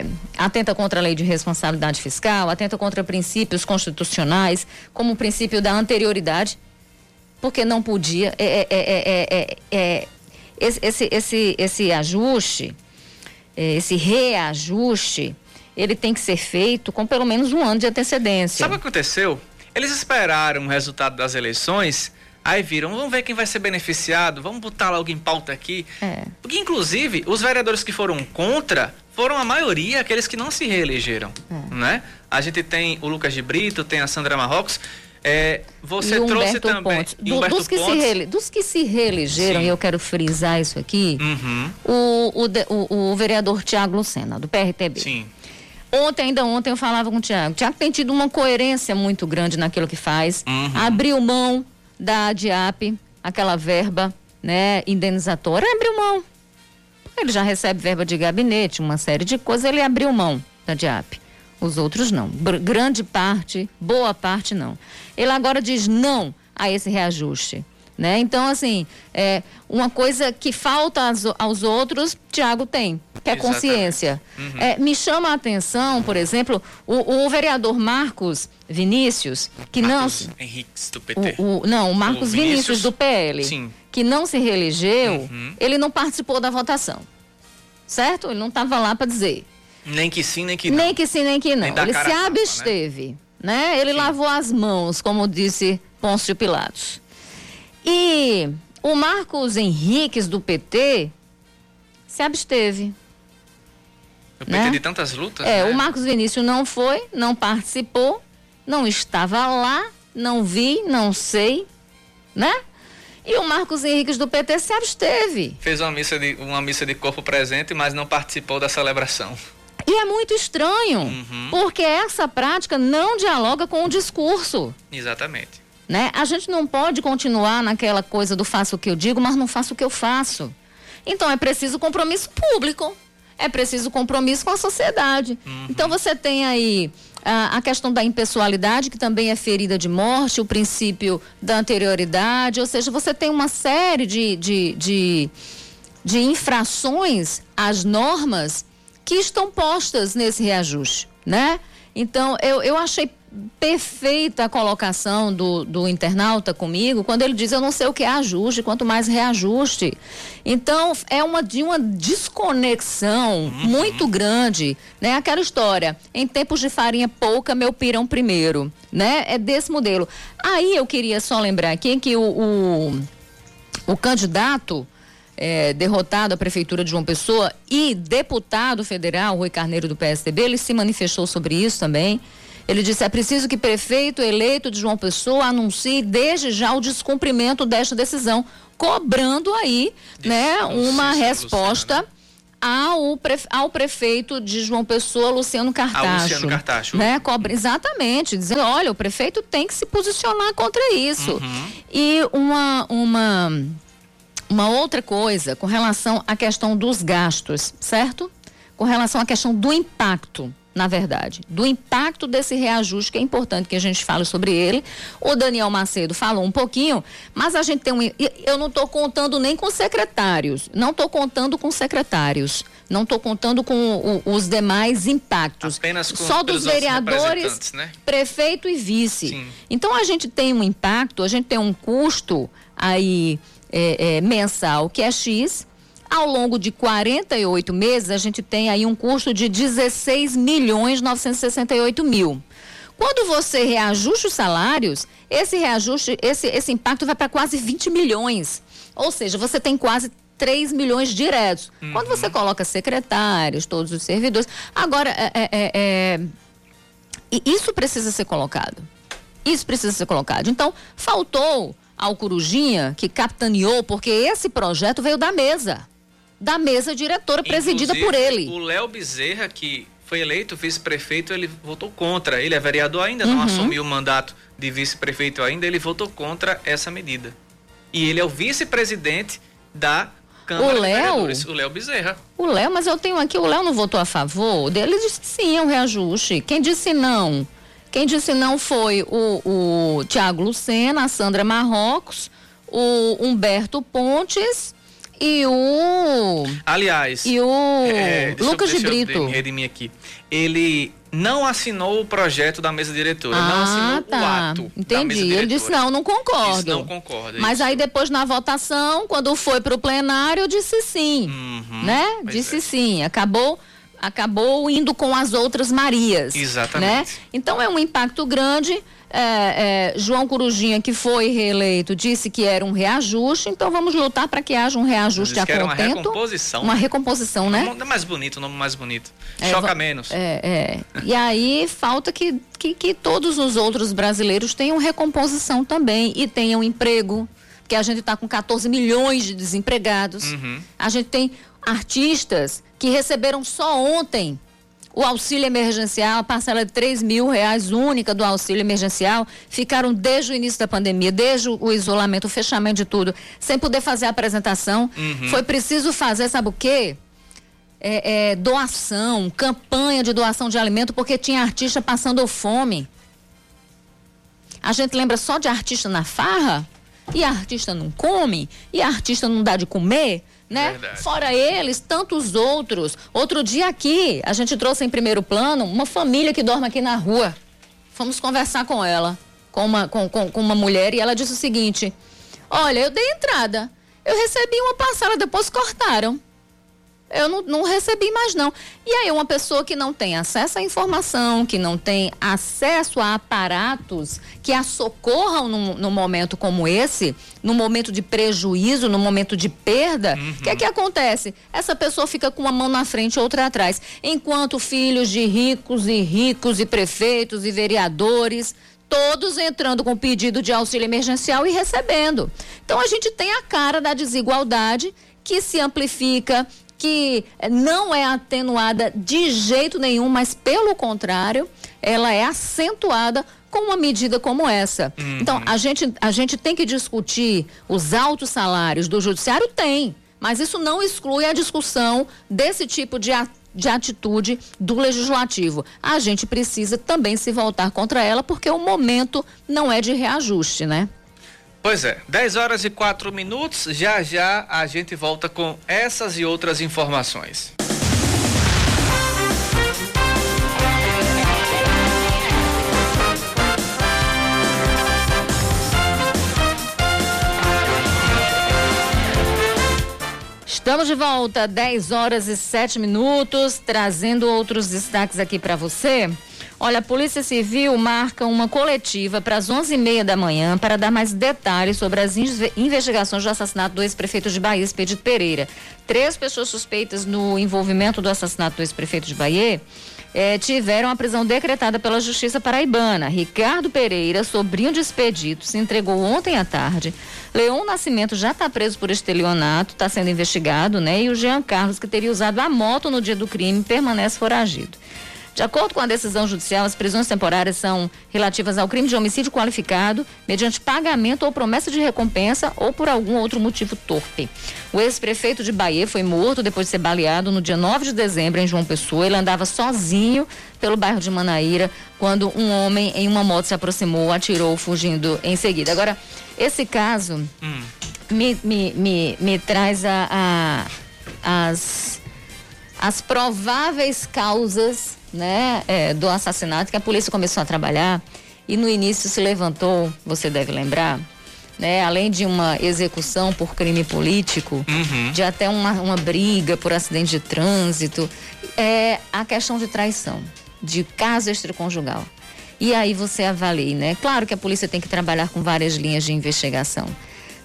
é, atenta contra a lei de responsabilidade fiscal, atenta contra princípios constitucionais, como o princípio da anterioridade, porque não podia, é, é, é, é, é, esse, esse, esse, esse ajuste, esse reajuste, ele tem que ser feito com pelo menos um ano de antecedência. Sabe o que aconteceu? Eles esperaram o resultado das eleições. Aí viram, vamos ver quem vai ser beneficiado, vamos botar logo em pauta aqui. É. Porque, inclusive, os vereadores que foram contra foram a maioria aqueles que não se reelegeram, é. né? A gente tem o Lucas de Brito, tem a Sandra Marrocos. É, você e trouxe também... Do, Humberto dos, que Pontes. Se reele, dos que se reelegeram, Sim. e eu quero frisar isso aqui, uhum. o, o, o, o vereador Thiago Lucena, do P R T B. Sim. Ontem, ainda ontem, eu falava com o Thiago. O Thiago tem tido uma coerência muito grande naquilo que faz. Uhum. Abriu mão da ADIAP, aquela verba, né, indenizatória, abriu mão. Ele já recebe verba de gabinete, uma série de coisas, ele abriu mão da ADIAP. Os outros não. Br- grande parte, boa parte não. Ele agora diz não a esse reajuste, né? Então, assim, é, uma coisa que falta aos, aos outros, Thiago tem, que é Exatamente. consciência. Uhum. É, me chama a atenção, por exemplo, o, o vereador Marcos Vinícius, que Marcos não... Henrique, do P T. O, o, não, o Marcos o Vinícius, Vinícius do P L, sim. que não se reelegeu, uhum. ele não participou da votação, certo? Ele não estava lá para dizer. Nem que sim, nem que não. Nem que sim, nem que não. Nem ele se absteve, né? né? Ele sim. lavou as mãos, como disse Pôncio Pilatos. E o Marcos Henrique do P T se absteve. O P T, né? de tantas lutas? É, né? O Marcos Vinícius não foi, não participou, não estava lá, não vi, não sei, né? E o Marcos Henrique do P T se absteve. Fez uma missa de, uma missa de corpo presente, mas não participou da celebração. E é muito estranho, uhum. porque essa prática não dialoga com o discurso. Exatamente. Né? A gente não pode continuar naquela coisa do faço o que eu digo, mas não faço o que eu faço. Então é preciso compromisso público. é preciso compromisso com a sociedade. Uhum. Então você tem aí a questão da impessoalidade, que também é ferida de morte, o princípio da anterioridade, ou seja, você tem uma série de, de, de, de infrações às normas que estão postas nesse reajuste, né? Então, eu, eu achei perfeita a colocação do, do internauta comigo, quando ele diz, eu não sei o que é ajuste, quanto mais reajuste. Então, é uma, de uma desconexão uhum. muito grande, né? Aquela história, em tempos de farinha pouca, meu pirão primeiro, né? É desse modelo. Aí, eu queria só lembrar aqui que o, o, o candidato é, derrotado à Prefeitura de João Pessoa e deputado federal, Rui Carneiro do P S D B, ele se manifestou sobre isso também. Ele disse, é preciso que prefeito eleito de João Pessoa anuncie desde já o descumprimento desta decisão, cobrando aí, Isso, né, uma Cícero resposta Lucena, né? ao, pre, ao prefeito de João Pessoa, Luciano Cartaxo. Luciano Cartaxo. Né, cobra, exatamente, dizendo, olha, o prefeito tem que se posicionar contra isso. Uhum. E uma, uma, uma outra coisa com relação à questão dos gastos, certo? Com relação à questão do impacto. Na verdade, do impacto desse reajuste, que é importante que a gente fale sobre ele. O Daniel Macedo falou um pouquinho, mas a gente tem um... Eu não estou contando nem com secretários, não estou contando com secretários, não estou contando com o, os demais impactos. Apenas com só dos vereadores, né? Prefeito e vice. Sim. Então, a gente tem um impacto, a gente tem um custo aí é, é, mensal, que é X. Ao longo de quarenta e oito meses, a gente tem aí um custo de dezesseis milhões novecentos e sessenta e oito mil. Quando você reajusta os salários, esse reajuste, esse, esse impacto vai para quase vinte milhões. Ou seja, você tem quase três milhões diretos. Uhum. Quando você coloca secretários, todos os servidores... Agora, é, é, é, isso precisa ser colocado. Isso precisa ser colocado. Então, faltou ao Corujinha, que capitaneou, porque esse projeto veio da mesa. da mesa diretora presidida Inclusive, por ele. O Léo Bezerra, que foi eleito vice-prefeito, ele votou contra. Ele é vereador ainda, uhum. não assumiu o mandato de vice-prefeito ainda, ele votou contra essa medida. E ele é o vice-presidente da Câmara o Léo, de Vereadores, o Léo Bezerra. O Léo, mas eu tenho aqui, o Léo não votou a favor dele, ele disse sim, é um reajuste. Quem disse não? Quem disse não foi o, o Thiago Lucena, a Sandra Marrocos, o Humberto Pontes... E o... Aliás... E o é, Lucas de Brito. Redimir aqui. Ele não assinou o projeto da mesa diretora. Ah, não assinou tá. o ato Entendi. Da mesa diretora. Ele disse, não, não concordo. Disse, não concordo. Mas isso. Aí depois na votação, quando foi para o plenário, disse sim. Uhum, né? Disse é. sim. Acabou... acabou indo com as outras Marias. Exatamente. Né? Então é um impacto grande. É, é, João Corujinha, que foi reeleito, disse que era um reajuste, então vamos lutar para que haja um reajuste diz a que contento. Era uma recomposição. Uma recomposição, né? Um mais bonito, um nome mais bonito. É, Choca menos. É, é. E aí falta que, que, que todos os outros brasileiros tenham recomposição também e tenham emprego, porque a gente está com catorze milhões de desempregados. Uhum. A gente tem artistas que receberam só ontem o auxílio emergencial, a parcela de três mil reais única do auxílio emergencial, ficaram desde o início da pandemia, desde o isolamento, o fechamento de tudo, sem poder fazer a apresentação. Uhum. Foi preciso fazer, sabe o quê? É, é, doação, campanha de doação de alimento, porque tinha artista passando fome. A gente lembra só de artista na farra? E a artista não come? E a artista não dá de comer? Né? Fora eles, tantos outros. Outro dia aqui, a gente trouxe em primeiro plano uma família que dorme aqui na rua. Fomos conversar com ela, com uma, com, com, com uma mulher, e ela disse o seguinte: olha, eu dei entrada, eu recebi uma parcela, depois cortaram. Eu não, não recebi mais não. E aí uma pessoa que não tem acesso à informação, que não tem acesso a aparatos que a socorram num, num momento como esse, num momento de prejuízo, num momento de perda, o uhum. que é que acontece? Essa pessoa fica com uma mão na frente e outra atrás, enquanto filhos de ricos e ricos e prefeitos e vereadores, todos entrando com pedido de auxílio emergencial e recebendo. Então a gente tem a cara da desigualdade que se amplifica, que não é atenuada de jeito nenhum, mas pelo contrário, ela é acentuada com uma medida como essa. Uhum. Então, a gente, a gente tem que discutir os altos salários do judiciário? Tem. Mas isso não exclui a discussão desse tipo de ato, de atitude do legislativo. A gente precisa também se voltar contra ela, porque o momento não é de reajuste, né? Pois é, dez horas e quatro minutos, já já a gente volta com essas e outras informações. Estamos de volta, dez horas e sete minutos, trazendo outros destaques aqui para você. Olha, a Polícia Civil marca uma coletiva para as onze e meia da manhã para dar mais detalhes sobre as investigações do assassinato do ex-prefeito de Bahia, Expedito Pereira. Três pessoas suspeitas no envolvimento do assassinato do ex-prefeito de Bahia eh, tiveram a prisão decretada pela Justiça Paraibana. Ricardo Pereira, sobrinho de Expedito, se entregou ontem à tarde. Leon Nascimento já está preso por estelionato, está sendo investigado, né? E o Jean Carlos, que teria usado a moto no dia do crime, permanece foragido. De acordo com a decisão judicial, as prisões temporárias são relativas ao crime de homicídio qualificado, mediante pagamento ou promessa de recompensa ou por algum outro motivo torpe. O ex-prefeito de Bahia foi morto depois de ser baleado no dia nove de dezembro em João Pessoa. Ele andava sozinho pelo bairro de Manaíra quando um homem em uma moto se aproximou, atirou, fugindo em seguida. Agora, esse caso hum. me, me, me, me traz a, a, as, as prováveis causas, né, é, do assassinato, que a polícia começou a trabalhar e no início se levantou, você deve lembrar, né, além de uma execução por crime político, uhum. de até uma, uma briga por acidente de trânsito, é a questão de traição, de caso extraconjugal. E aí você avalia, né? Claro que a polícia tem que trabalhar com várias linhas de investigação,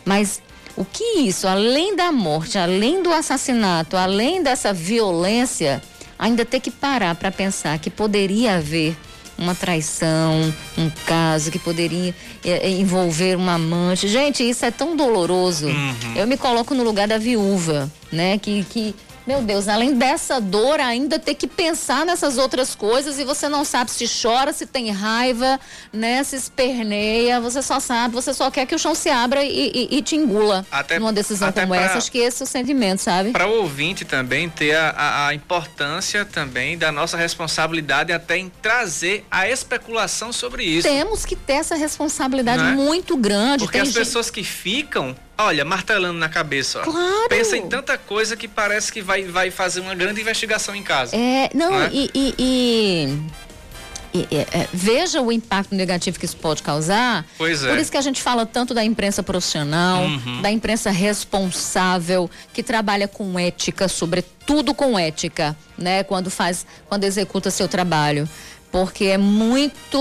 mas o que isso, além da morte, além do assassinato, além dessa violência, ainda ter que parar para pensar que poderia haver uma traição, um caso que poderia é, envolver uma amante. Gente, isso é tão doloroso. Uhum. Eu me coloco no lugar da viúva, né? Que, que, meu Deus, além dessa dor, ainda ter que pensar nessas outras coisas e você não sabe se chora, se tem raiva, né? Se esperneia, você só sabe, você só quer que o chão se abra e, e, e te engula até, numa decisão até como pra, essa. Acho que esse é o sentimento, sabe? Para o ouvinte também ter a, a, a importância também da nossa responsabilidade até em trazer a especulação sobre isso. Temos que ter essa responsabilidade, não é? Muito grande. Porque tem as gente... pessoas que ficam, olha, martelando na cabeça, ó. Claro. Pensa em tanta coisa que parece que vai, vai fazer uma grande investigação em casa. É, não, não é? E, e, e, e, e é, veja o impacto negativo que isso pode causar. Pois é. Por isso que a gente fala tanto da imprensa profissional, uhum. da imprensa responsável, que trabalha com ética, sobretudo com ética, né? Quando faz, quando executa seu trabalho. Porque é muito,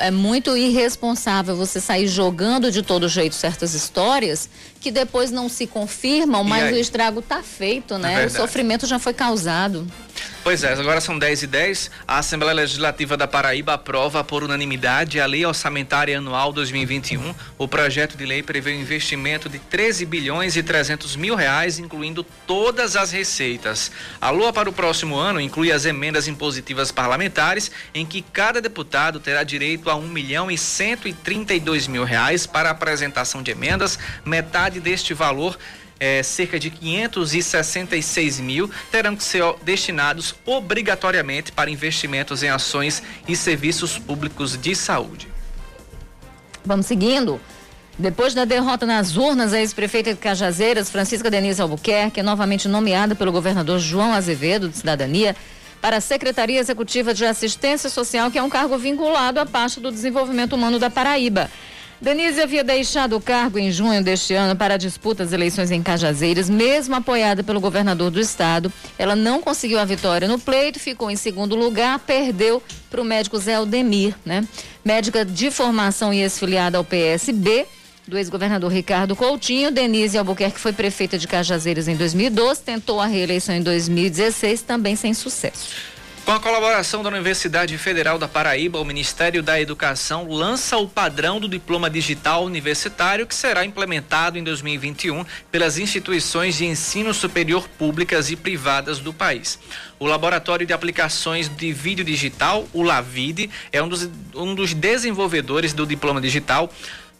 é muito irresponsável você sair jogando de todo jeito certas histórias que depois não se confirmam, e mas aí? O estrago está feito, né? É o sofrimento já foi causado. Pois é, agora são dez e dez. A Assembleia Legislativa da Paraíba aprova por unanimidade a Lei Orçamentária Anual dois mil e vinte e um. O projeto de lei prevê um investimento de treze bilhões e trezentos mil reais, incluindo todas as receitas. A L O A para o próximo ano inclui as emendas impositivas parlamentares, em que cada deputado terá direito a um milhão e cento e trinta e dois mil reais para apresentação de emendas. Metade deste valor, É, cerca de quinhentos e sessenta e seis mil, terão que ser destinados obrigatoriamente para investimentos em ações e serviços públicos de saúde. Vamos seguindo. Depois da derrota nas urnas, a ex-prefeita de Cajazeiras, Francisca Denise Albuquerque, é novamente nomeada pelo governador João Azevedo, de Cidadania, para a Secretaria Executiva de Assistência Social, que é um cargo vinculado à pasta do desenvolvimento humano da Paraíba. Denise havia deixado o cargo em junho deste ano para a disputa das eleições em Cajazeiras. Mesmo apoiada pelo governador do estado, ela não conseguiu a vitória no pleito, ficou em segundo lugar, perdeu para o médico Zé Aldemir, né? Médica de formação e ex-filiada ao P S B do ex-governador Ricardo Coutinho. Denise Albuquerque foi prefeita de Cajazeiras em dois mil e doze, tentou a reeleição em dois mil e dezesseis, também sem sucesso. Com a colaboração da Universidade Federal da Paraíba, o Ministério da Educação lança o padrão do diploma digital universitário, que será implementado em dois mil e vinte e um pelas instituições de ensino superior públicas e privadas do país. O Laboratório de Aplicações de Vídeo Digital, o LAVID, é um dos, um dos desenvolvedores do diploma digital,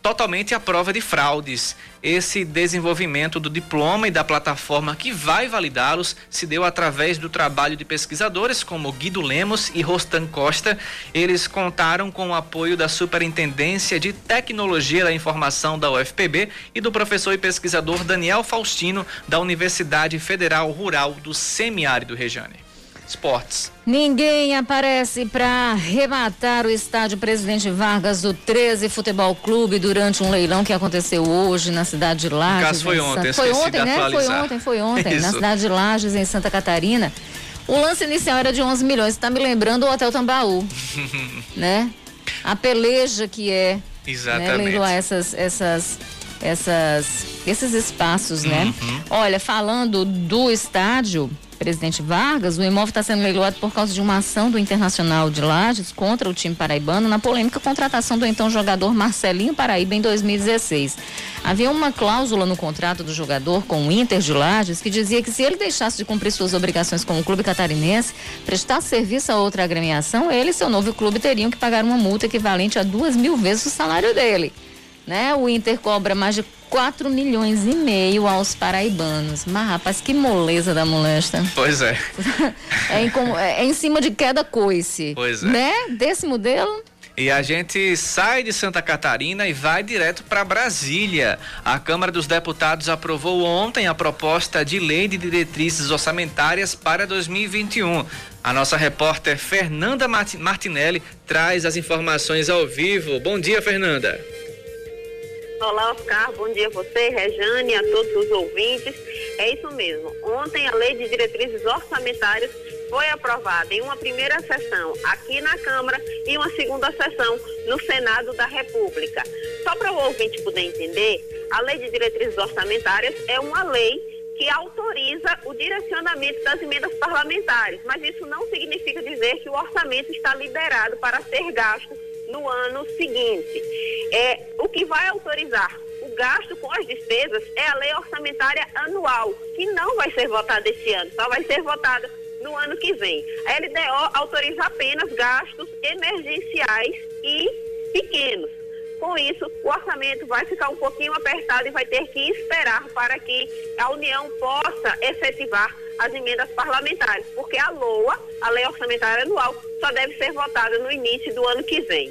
totalmente à prova de fraudes. Esse desenvolvimento do diploma e da plataforma que vai validá-los se deu através do trabalho de pesquisadores como Guido Lemos e Rostan Costa. Eles contaram com o apoio da Superintendência de Tecnologia da Informação da U F P B e do professor e pesquisador Daniel Faustino, da Universidade Federal Rural do Semiárido. Rejane. Esportes. Ninguém aparece para arrematar o estádio Presidente Vargas do treze Futebol Clube durante um leilão que aconteceu hoje na cidade de Lages. O caso foi ontem, foi ontem, né? Foi ontem, foi ontem, Isso. na cidade de Lages, em Santa Catarina. O lance inicial era de onze milhões, tá me lembrando o Hotel Tambaú, né? A peleja que é, exatamente, né? Leiloar essas, essas, essas, esses espaços, uhum, né? Olha, falando do estádio Presidente Vargas, o imóvel está sendo leiloado por causa de uma ação do Internacional de Lages contra o time paraibano na polêmica contratação do então jogador Marcelinho Paraíba em dois mil e dezesseis. Havia uma cláusula no contrato do jogador com o Inter de Lages que dizia que se ele deixasse de cumprir suas obrigações com o clube catarinense, prestasse serviço a outra agremiação, ele e seu novo clube teriam que pagar uma multa equivalente a duas mil vezes o salário dele. Né? O Inter cobra mais de quatro milhões e meio aos paraibanos. Mas, rapaz, que moleza da molesta. Pois é. é, em, é em cima de queda coice. Pois é. Né? Desse modelo. E a gente sai de Santa Catarina e vai direto para Brasília. A Câmara dos Deputados aprovou ontem a proposta de lei de diretrizes orçamentárias para dois mil e vinte e um. A nossa repórter Fernanda Martinelli traz as informações ao vivo. Bom dia, Fernanda. Olá, Oscar, bom dia a você, Rejane, a todos os ouvintes. É isso mesmo, ontem a Lei de Diretrizes Orçamentárias foi aprovada em uma primeira sessão aqui na Câmara e uma segunda sessão no Senado da República. Só para o ouvinte poder entender, a Lei de Diretrizes Orçamentárias é uma lei que autoriza o direcionamento das emendas parlamentares, mas isso não significa dizer que o orçamento está liberado para ser gasto no ano seguinte. É, o que vai autorizar o gasto com as despesas é a lei orçamentária anual, que não vai ser votada esse ano, só vai ser votada no ano que vem. A L D O autoriza apenas gastos emergenciais e pequenos. Com isso, o orçamento vai ficar um pouquinho apertado e vai ter que esperar para que a União possa efetivar as emendas parlamentares, porque a LOA, a Lei Orçamentária Anual, só deve ser votada no início do ano que vem.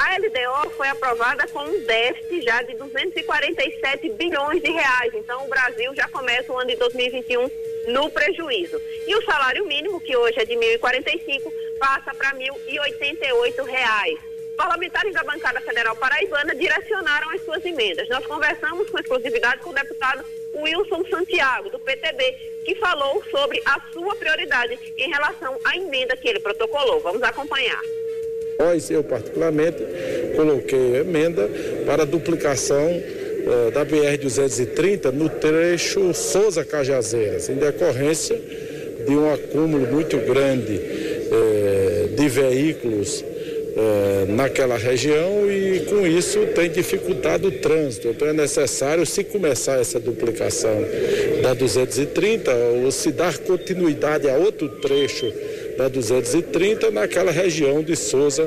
A L D O foi aprovada com um déficit já de duzentos e quarenta e sete bilhões de reais, então o Brasil já começa o ano de dois mil e vinte e um no prejuízo. E o salário mínimo, que hoje é de mil e quarenta e cinco, passa para mil e oitenta e oito reais. Parlamentares da bancada federal paraibana direcionaram as suas emendas. Nós conversamos com exclusividade com o deputado Wilson Santiago, do P T B, que falou sobre a sua prioridade em relação à emenda que ele protocolou. Vamos acompanhar. Nós, eu particularmente, coloquei emenda para duplicação eh, da B R duzentos e trinta no trecho Souza-Cajazeiras, em decorrência de um acúmulo muito grande eh, de veículos É, naquela região, e com isso tem dificultado o trânsito. Então é necessário, se começar essa duplicação da duzentos e trinta, ou se dar continuidade a outro trecho da duzentos e trinta naquela região de Souza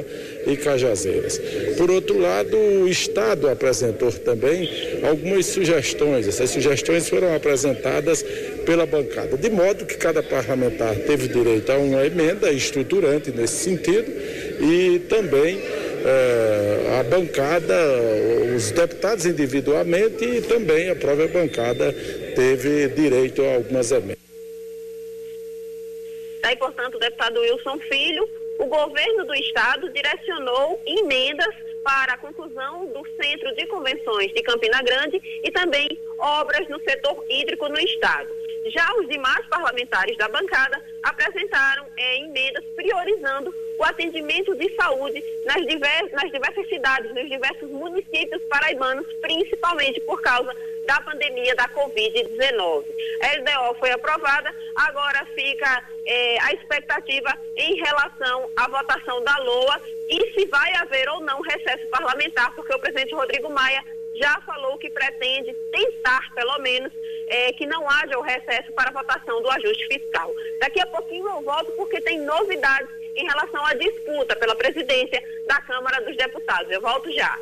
e Cajazeiras. Por outro lado, o Estado apresentou também algumas sugestões. Essas sugestões foram apresentadas pela bancada, de modo que cada parlamentar teve direito a uma emenda estruturante nesse sentido. E também eh, a bancada, os deputados individualmente e também a própria bancada teve direito a algumas emendas. Daí, portanto, o deputado Wilson Filho, o governo do estado direcionou emendas para a conclusão do Centro de Convenções de Campina Grande e também obras no setor hídrico no estado. Já os demais parlamentares da bancada apresentaram eh, emendas priorizando o atendimento de saúde nas diversas, nas diversas cidades, nos diversos municípios paraibanos, principalmente por causa da pandemia da covid dezenove. A L D O foi aprovada, agora fica eh, a expectativa em relação à votação da LOA e se vai haver ou não recesso parlamentar, porque o presidente Rodrigo Maia já falou que pretende tentar, pelo menos, É, que não haja o recesso para a votação do ajuste fiscal. Daqui a pouquinho eu volto porque tem novidades em relação à disputa pela presidência da Câmara dos Deputados. Eu volto já.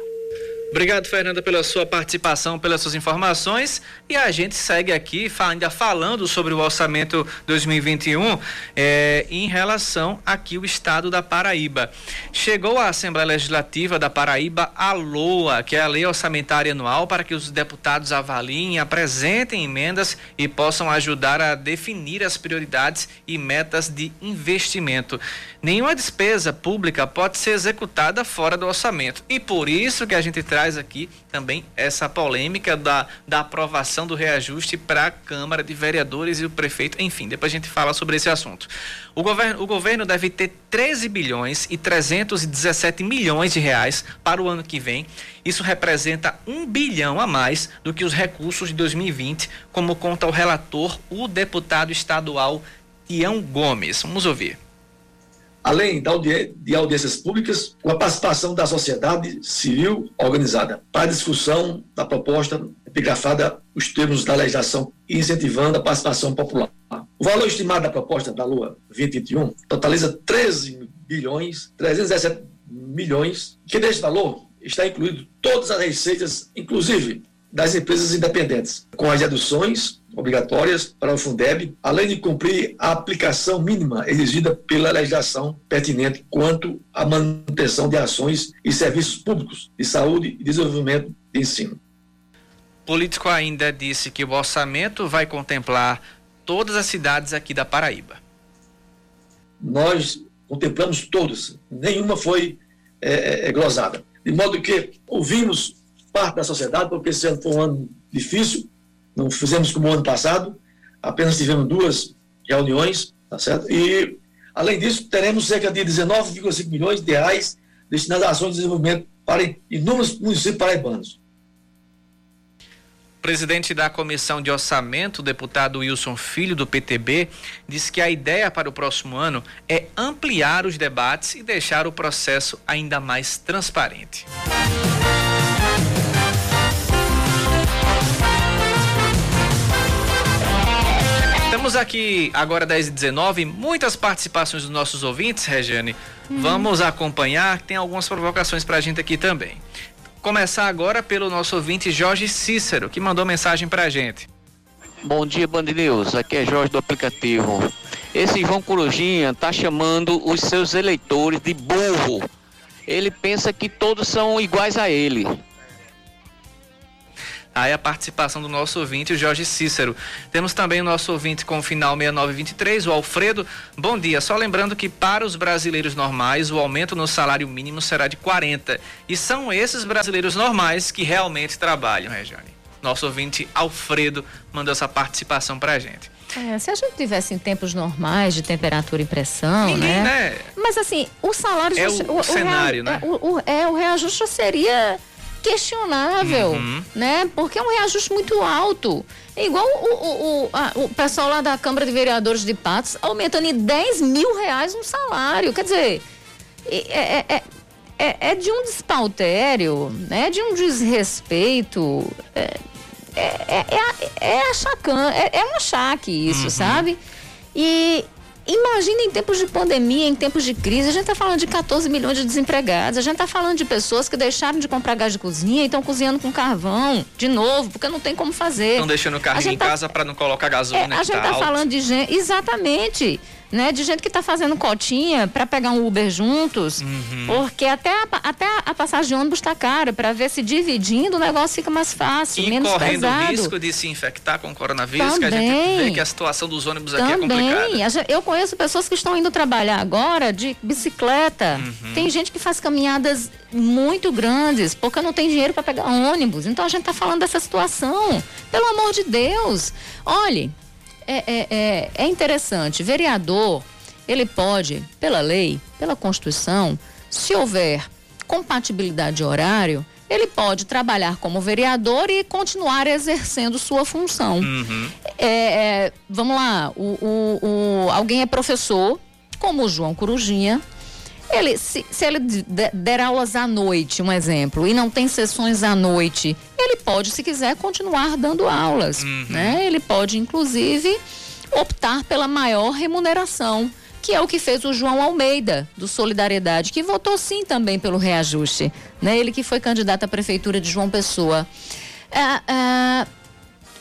Obrigado, Fernanda, pela sua participação, pelas suas informações. E a gente segue aqui ainda falando sobre o orçamento dois mil e vinte e um é, em relação aqui ao estado da Paraíba. Chegou à Assembleia Legislativa da Paraíba a LOA, que é a Lei Orçamentária Anual, para que os deputados avaliem, apresentem emendas e possam ajudar a definir as prioridades e metas de investimento. Nenhuma despesa pública pode ser executada fora do orçamento. E por isso que a gente traz aqui também essa polêmica da, da aprovação do reajuste para a Câmara de Vereadores e o prefeito. Enfim, depois a gente fala sobre esse assunto. O governo, o governo deve ter treze bilhões e trezentos e dezessete milhões de reais para o ano que vem. Isso representa um bilhão a mais do que os recursos de dois mil e vinte, como conta o relator, o deputado estadual Tião Gomes. Vamos ouvir. Além de audiências públicas, com a participação da sociedade civil organizada, para a discussão da proposta epigrafada os termos da legislação e incentivando a participação popular. O valor estimado da proposta da LOA vinte e vinte e um totaliza treze bilhões trezentos e dezessete milhões, que deste valor está incluído todas as receitas, inclusive das empresas independentes, com as deduções obrigatórias para o Fundeb, além de cumprir a aplicação mínima exigida pela legislação pertinente quanto à manutenção de ações e serviços públicos de saúde e desenvolvimento de ensino. O político ainda disse que o orçamento vai contemplar todas as cidades aqui da Paraíba. Nós contemplamos todas, nenhuma foi é, é, glosada. De modo que ouvimos parte da sociedade, porque esse ano foi um ano difícil. Não fizemos como o ano passado, apenas tivemos duas reuniões, tá certo? E, além disso, teremos cerca de dezenove vírgula cinco milhões de reais destinados a ações de desenvolvimento para inúmeros municípios paraibanos. O presidente da Comissão de Orçamento, o deputado Wilson Filho, do P T B, disse que a ideia para o próximo ano é ampliar os debates e deixar o processo ainda mais transparente. Estamos aqui agora dez e dezenove, muitas participações dos nossos ouvintes, Rejane. Uhum. Vamos acompanhar, tem algumas provocações pra gente aqui também. Começar agora pelo nosso ouvinte Jorge Cícero, que mandou mensagem pra gente. Bom dia, Band News, aqui é Jorge do aplicativo. Esse João Corujinha tá chamando os seus eleitores de burro. Ele pensa que todos são iguais a ele. Aí a participação do nosso ouvinte, o Jorge Cícero. Temos também o nosso ouvinte com o final seis nove dois três, o Alfredo. Bom dia, só lembrando que para os brasileiros normais, o aumento no salário mínimo será de quarenta. E são esses brasileiros normais que realmente trabalham, Rejane. Nosso ouvinte Alfredo mandou essa participação pra gente. É, se a gente tivesse em tempos normais de temperatura e pressão, ninguém, né? né? Mas assim, o salário... É o, o, o cenário, o rea... né? É o, o, é, o reajuste seria... questionável, uhum. né? Porque é um reajuste muito alto. É igual o, o, o, a, o pessoal lá da Câmara de Vereadores de Patos aumentando em dez mil reais um salário. Quer dizer, é, é, é, é de um despautério, né? De um desrespeito. É, é, é, é, achacan, é, é um achaque isso, uhum. sabe? E imagina em tempos de pandemia, em tempos de crise, a gente está falando de catorze milhões de desempregados, a gente está falando de pessoas que deixaram de comprar gás de cozinha e estão cozinhando com carvão, de novo, porque não tem como fazer. Estão deixando o carrinho em tá... casa para não colocar gasolina. É, a gente está tá falando de gente, exatamente, né, de gente que está fazendo cotinha para pegar um Uber juntos, uhum. porque até a, até a passagem de ônibus está cara, para ver se dividindo o negócio fica mais fácil, e menos pesado. E correndo o risco de se infectar com o coronavírus, também, que a gente vê que a situação dos ônibus aqui também, é complicada. Eu conheço pessoas que estão indo trabalhar agora de bicicleta. Uhum. Tem gente que faz caminhadas muito grandes porque não tem dinheiro para pegar ônibus. Então a gente está falando dessa situação. Pelo amor de Deus. Olhe, é, é, é interessante. Vereador, ele pode, pela lei, pela Constituição, se houver compatibilidade de horário, ele pode trabalhar como vereador e continuar exercendo sua função. Uhum. É, é, vamos lá, o, o, o, alguém é professor, como o João Corujinha, ele, se, se ele der aulas à noite, um exemplo, e não tem sessões à noite, ele pode, se quiser, continuar dando aulas. Uhum. Né? Ele pode, inclusive, optar pela maior remuneração, que é o que fez o João Almeida, do Solidariedade, que votou sim também pelo reajuste, né? Ele que foi candidato à prefeitura de João Pessoa. Ah, ah,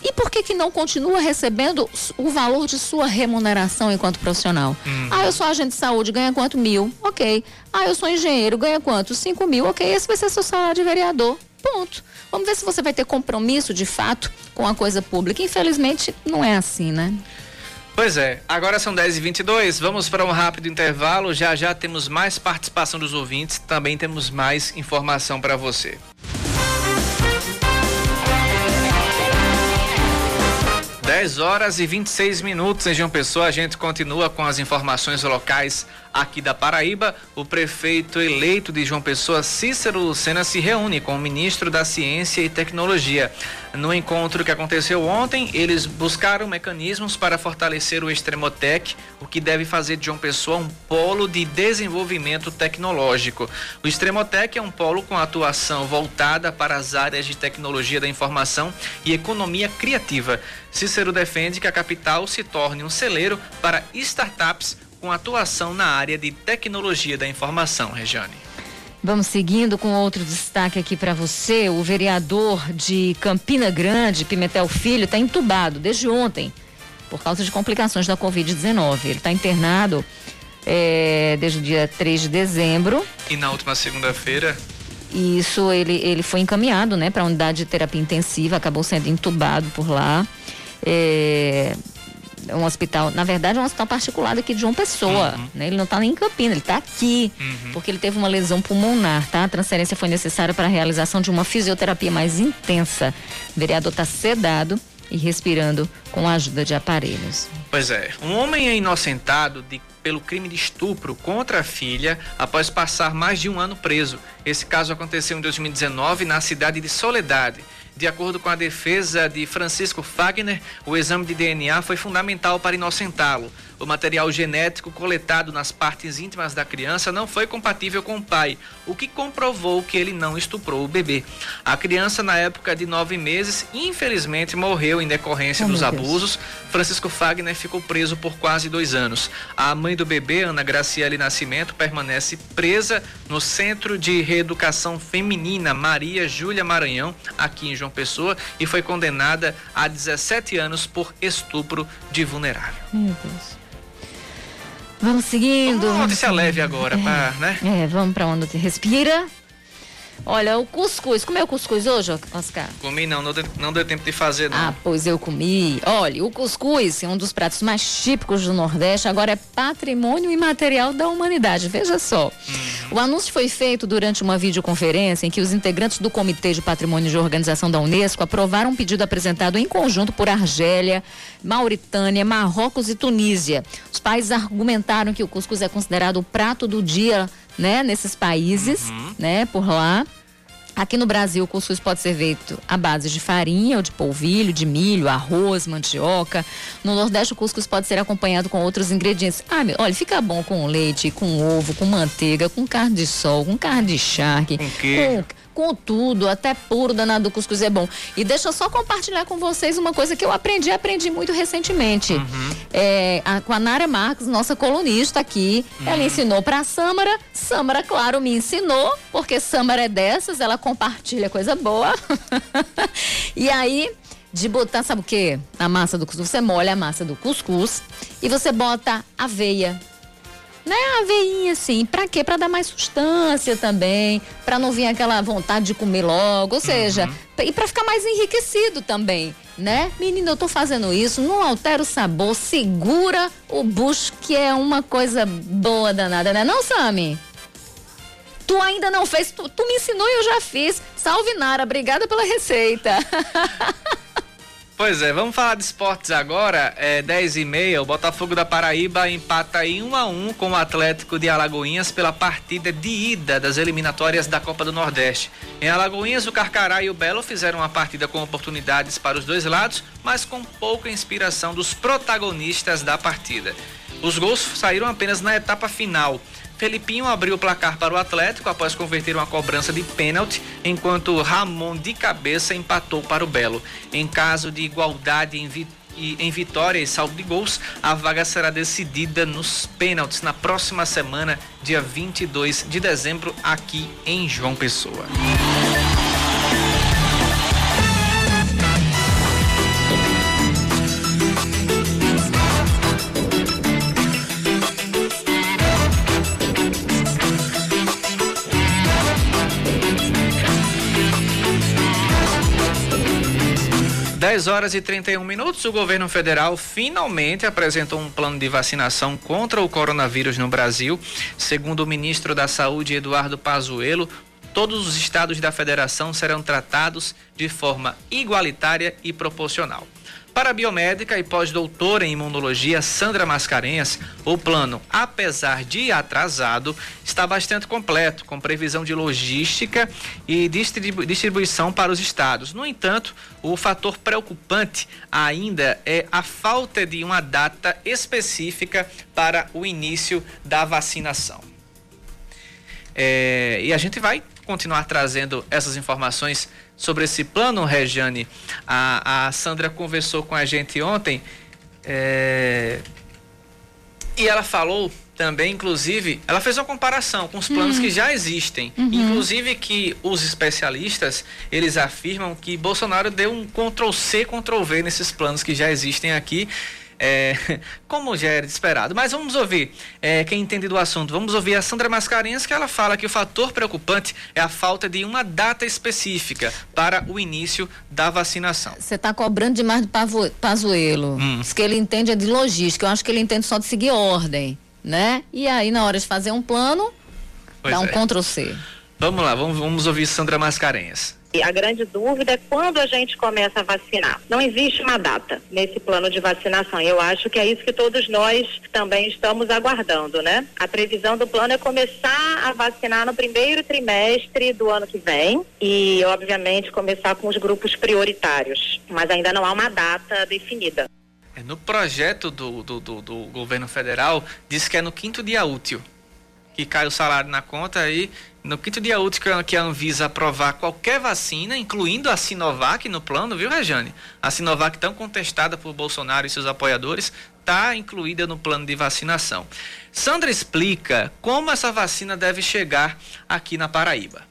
e por que que não continua recebendo o valor de sua remuneração enquanto profissional? Hum. Ah, eu sou agente de saúde, ganha quanto? Mil, ok. Ah, eu sou engenheiro, ganha quanto? Cinco mil, ok. Esse vai ser seu salário de vereador. Ponto. Vamos ver se você vai ter compromisso, de fato, com a coisa pública. Infelizmente, não é assim, né? Pois é. Agora são dez e vinte e dois. Vamos para um rápido intervalo. Já já temos mais participação dos ouvintes. Também temos mais informação para você. dez horas e vinte e seis minutos em João Pessoa. A gente continua com as informações locais aqui da Paraíba. O prefeito eleito de João Pessoa, Cícero Lucena, se reúne com o ministro da Ciência e Tecnologia. No encontro que aconteceu ontem, eles buscaram mecanismos para fortalecer o Extremotec, o que deve fazer de João Pessoa um polo de desenvolvimento tecnológico. O Extremotec é um polo com atuação voltada para as áreas de tecnologia da informação e economia criativa. Cícero defende que a capital se torne um celeiro para startups com atuação na área de tecnologia da informação, Rejane. Vamos seguindo com outro destaque aqui para você. O vereador de Campina Grande, Pimentel Filho, está entubado desde ontem por causa de complicações da covid dezenove. Ele está internado é, desde o dia três de dezembro. E na última segunda-feira... Isso, ele, ele foi encaminhado, né, para a unidade de terapia intensiva, acabou sendo entubado por lá. É um hospital, na verdade é um hospital particular aqui de João Pessoa, uhum. né? Ele não está nem em Campina, ele está aqui, uhum. porque ele teve uma lesão pulmonar, tá? A transferência foi necessária para a realização de uma fisioterapia mais intensa. O vereador está sedado e respirando com a ajuda de aparelhos. Pois é, um homem é inocentado de pelo crime de estupro contra a filha após passar mais de um ano preso. Esse caso aconteceu em dois mil e dezenove na cidade de Soledade. De acordo com a defesa de Francisco Fagner, o exame de D N A foi fundamental para inocentá-lo. O material genético coletado nas partes íntimas da criança não foi compatível com o pai, o que comprovou que ele não estuprou o bebê. A criança, na época de nove meses, infelizmente morreu em decorrência oh, dos abusos. Francisco Fagner ficou preso por quase dois anos. A mãe do bebê, Ana Graciele Nascimento, permanece presa no Centro de Reeducação Feminina Maria Júlia Maranhão, aqui em João Pessoa, e foi condenada a dezessete anos por estupro de vulnerável. Meu Deus. Vamos seguindo. Uma notícia leve agora, é, pra, né? É, vamos pra onde respira. Olha, o cuscuz. Comeu cuscuz hoje, Oscar? Comi não, não deu, não deu tempo de fazer, não. Ah, pois eu comi. Olha, o cuscuz é um dos pratos mais típicos do Nordeste, agora é patrimônio imaterial da humanidade. Veja só. Uhum. O anúncio foi feito durante uma videoconferência em que os integrantes do Comitê de Patrimônio de Organização da Unesco aprovaram um pedido apresentado em conjunto por Argélia, Mauritânia, Marrocos e Tunísia. Os países argumentaram que o cuscuz é considerado o prato do dia, né, nesses países, uhum. né, por lá. Aqui no Brasil, o cuscuz pode ser feito à base de farinha ou de polvilho, de milho, arroz, mandioca. No Nordeste, o cuscuz pode ser acompanhado com outros ingredientes. Ah, meu, olha, fica bom com leite, com ovo, com manteiga, com carne de sol, com carne de charque, com queijo. Com... Com tudo, até puro, danado do cuscuz é bom. E deixa eu só compartilhar com vocês uma coisa que eu aprendi, aprendi muito recentemente. Uhum. É, a, com a Nara Marques, nossa colunista aqui, uhum. ela ensinou pra Samara. Samara, claro, me ensinou, porque Samara é dessas, ela compartilha coisa boa. E aí, de botar, sabe o quê? A massa do cuscuz, você molha a massa do cuscuz e você bota aveia. Né, aveinha, assim, pra quê? Pra dar mais sustância também, pra não vir aquela vontade de comer logo, ou seja, uhum. e pra ficar mais enriquecido também, né? Menina, eu tô fazendo isso, não altera o sabor, segura o bucho, que é uma coisa boa danada, né? Não, Sami? Tu ainda não fez, tu, tu me ensinou e eu já fiz. Salve, Nara, obrigada pela receita. Pois é, vamos falar de esportes agora, é dez e meia, o Botafogo da Paraíba empata em um a um com o Atlético de Alagoinhas pela partida de ida das eliminatórias da Copa do Nordeste. Em Alagoinhas, o Carcará e o Belo fizeram uma partida com oportunidades para os dois lados, mas com pouca inspiração dos protagonistas da partida. Os gols saíram apenas na etapa final. Felipinho abriu o placar para o Atlético após converter uma cobrança de pênalti, enquanto Ramon de cabeça empatou para o Belo. Em caso de igualdade em vitória, e em vitória e saldo de gols, a vaga será decidida nos pênaltis na próxima semana, dia vinte e dois de dezembro, aqui em João Pessoa. dez horas e trinta e um minutos, o governo federal finalmente apresentou um plano de vacinação contra o coronavírus no Brasil. Segundo o ministro da Saúde, Eduardo Pazuello, todos os estados da federação serão tratados de forma igualitária e proporcional. Para a biomédica e pós-doutora em imunologia Sandra Mascarenhas, o plano, apesar de atrasado, está bastante completo, com previsão de logística e distribu- distribuição para os estados. No entanto, o fator preocupante ainda é a falta de uma data específica para o início da vacinação. É, e a gente vai continuar trazendo essas informações sobre esse plano, Rejane. A, a Sandra conversou com a gente ontem é, e ela falou também, inclusive, ela fez uma comparação com os planos uhum. que já existem, uhum. inclusive que os especialistas, eles afirmam que Bolsonaro deu um control C, control V nesses planos que já existem aqui, é, como já era esperado. Mas vamos ouvir é, quem entende do assunto. Vamos ouvir a Sandra Mascarenhas, que ela fala que o fator preocupante é a falta de uma data específica para o início da vacinação. Você está cobrando demais do Pavo, Pazuello. Hum. Diz que ele entende é de logística. Eu acho que ele entende só de seguir ordem, né? E aí, na hora de fazer um plano, pois dá um é. control C. Vamos lá, vamos, vamos ouvir Sandra Mascarenhas. A grande dúvida é quando a gente começa a vacinar. Não existe uma data nesse plano de vacinação. Eu acho que é isso que todos nós também estamos aguardando, né? A previsão do plano é começar a vacinar no primeiro trimestre do ano que vem e, obviamente, começar com os grupos prioritários. Mas ainda não há uma data definida. É, no projeto do, do, do, do governo federal, diz que é no quinto dia útil que cai o salário na conta aí. No quinto dia útil que a Anvisa aprovar qualquer vacina, incluindo a Sinovac no plano, viu, Rejane? A Sinovac, tão contestada por Bolsonaro e seus apoiadores, está incluída no plano de vacinação. Sandra explica como essa vacina deve chegar aqui na Paraíba.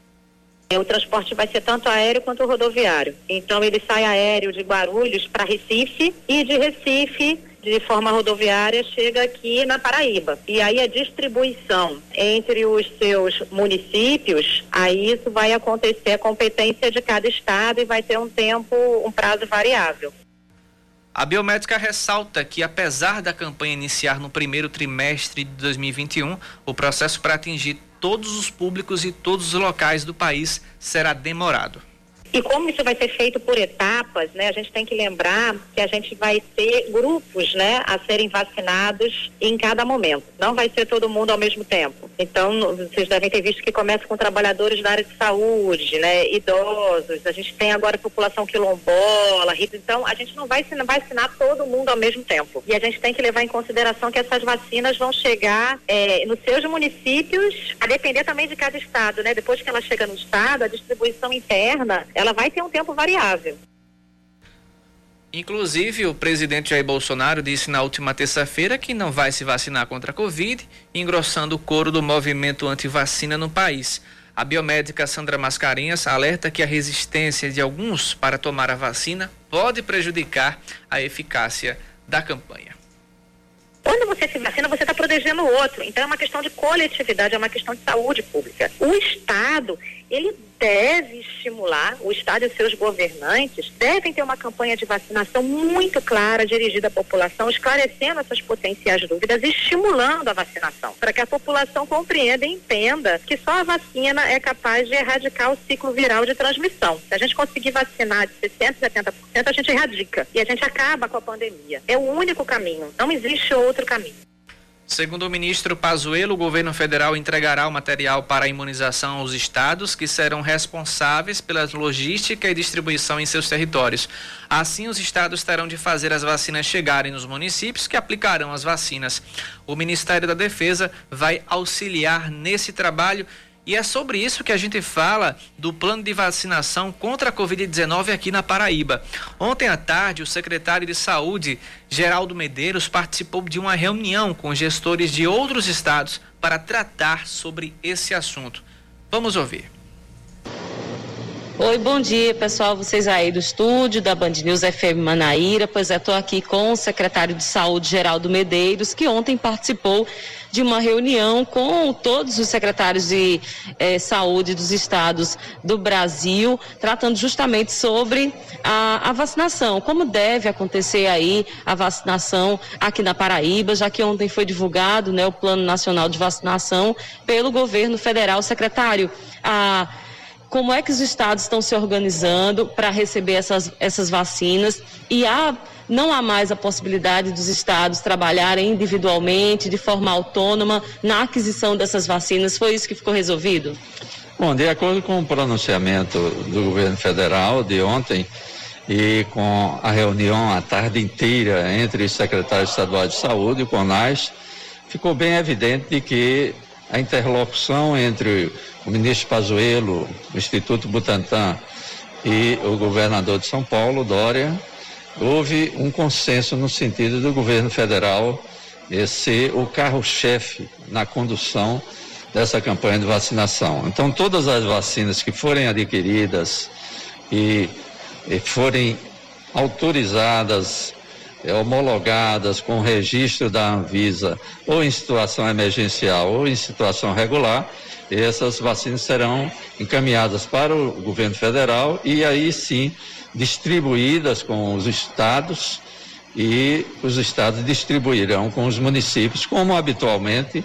O transporte vai ser tanto aéreo quanto rodoviário. Então, ele sai aéreo de Guarulhos para Recife e de Recife, de forma rodoviária, chega aqui na Paraíba. E aí a distribuição entre os seus municípios, aí isso vai acontecer a competência de cada estado e vai ter um tempo, um prazo variável. A biomédica ressalta que, apesar da campanha iniciar no primeiro trimestre de dois mil e vinte e um, o processo para atingir todos os públicos e todos os locais do país será demorado. E como isso vai ser feito por etapas, né? A gente tem que lembrar que a gente vai ter grupos, né, a serem vacinados em cada momento. Não vai ser todo mundo ao mesmo tempo. Então, vocês devem ter visto que começa com trabalhadores da área de saúde, né, idosos. A gente tem agora população quilombola. Então, a gente não vai vacinar todo mundo ao mesmo tempo. E a gente tem que levar em consideração que essas vacinas vão chegar é, nos seus municípios, a depender também de cada estado, né? Depois que ela chega no estado, a distribuição interna ela vai ter um tempo variável. Inclusive, o presidente Jair Bolsonaro disse na última terça-feira que não vai se vacinar contra a Covid, engrossando o coro do movimento anti-vacina no país. A biomédica Sandra Mascarenhas alerta que a resistência de alguns para tomar a vacina pode prejudicar a eficácia da campanha. Quando você se vacina, você está protegendo o outro. Então, é uma questão de coletividade, é uma questão de saúde pública. O Estado, ele deve estimular, o Estado e os seus governantes devem ter uma campanha de vacinação muito clara, dirigida à população, esclarecendo essas potenciais dúvidas e estimulando a vacinação, para que a população compreenda e entenda que só a vacina é capaz de erradicar o ciclo viral de transmissão. Se a gente conseguir vacinar de sessenta por cento, setenta por cento, a gente erradica e a gente acaba com a pandemia. É o único caminho, não existe outro caminho. Segundo o ministro Pazuello, o governo federal entregará o material para a imunização aos estados, que serão responsáveis pela logística e distribuição em seus territórios. Assim, os estados terão de fazer as vacinas chegarem nos municípios, que aplicarão as vacinas. O Ministério da Defesa vai auxiliar nesse trabalho E é sobre isso que a gente fala do plano de vacinação contra a covid dezenove aqui na Paraíba. Ontem à tarde, o secretário de Saúde, Geraldo Medeiros, participou de uma reunião com gestores de outros estados para tratar sobre esse assunto. Vamos ouvir. Oi, bom dia, pessoal, vocês aí do estúdio da Band News F M Manaíra. Pois é, estou aqui com o secretário de Saúde, Geraldo Medeiros, que ontem participou de uma reunião com todos os secretários de eh, saúde dos estados do Brasil, tratando justamente sobre a, a vacinação, como deve acontecer aí a vacinação aqui na Paraíba, já que ontem foi divulgado, né, o Plano Nacional de Vacinação pelo governo federal. Secretário, a como é que os estados estão se organizando para receber essas, essas vacinas? E há, não há mais a possibilidade dos estados trabalharem individualmente, de forma autônoma, na aquisição dessas vacinas? Foi isso que ficou resolvido? Bom, de acordo com o pronunciamento do governo federal de ontem e com a reunião a tarde inteira entre os secretários estaduais de saúde e o CONAS, ficou bem evidente de que a interlocução entre o ministro Pazuello, o Instituto Butantan e o governador de São Paulo, Dória, houve um consenso no sentido do governo federal ser o carro-chefe na condução dessa campanha de vacinação. Então, todas as vacinas que forem adquiridas e, e forem autorizadas, homologadas com registro da Anvisa, ou em situação emergencial ou em situação regular, essas vacinas serão encaminhadas para o governo federal e aí sim distribuídas com os estados, e os estados distribuirão com os municípios, como habitualmente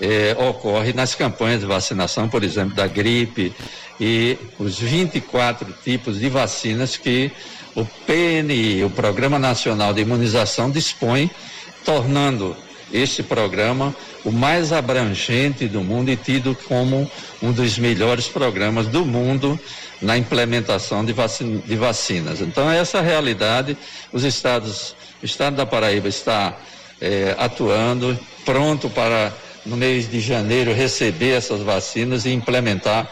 eh, ocorre nas campanhas de vacinação, por exemplo, da gripe e os vinte e quatro tipos de vacinas que o P N I, o Programa Nacional de Imunização, dispõe, tornando este programa o mais abrangente do mundo e tido como um dos melhores programas do mundo na implementação de, vacina, de vacinas. Então, essa realidade, os estados, o estado da Paraíba está eh, atuando, pronto para, no mês de janeiro, receber essas vacinas e implementar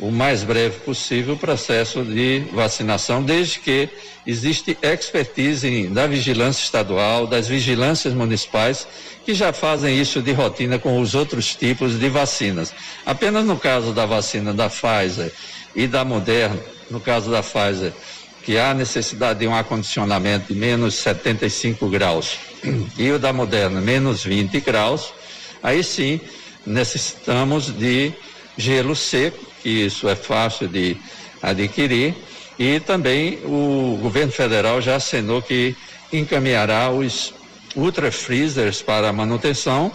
o mais breve possível o processo de vacinação, desde que existe expertise da vigilância estadual, das vigilâncias municipais, que já fazem isso de rotina com os outros tipos de vacinas. Apenas no caso da vacina da Pfizer e da Moderna, no caso da Pfizer, que há necessidade de um acondicionamento de menos setenta e cinco graus e o da Moderna menos vinte graus, aí sim necessitamos de gelo seco, que isso é fácil de adquirir, e também o governo federal já assinou que encaminhará os ultra freezers para manutenção.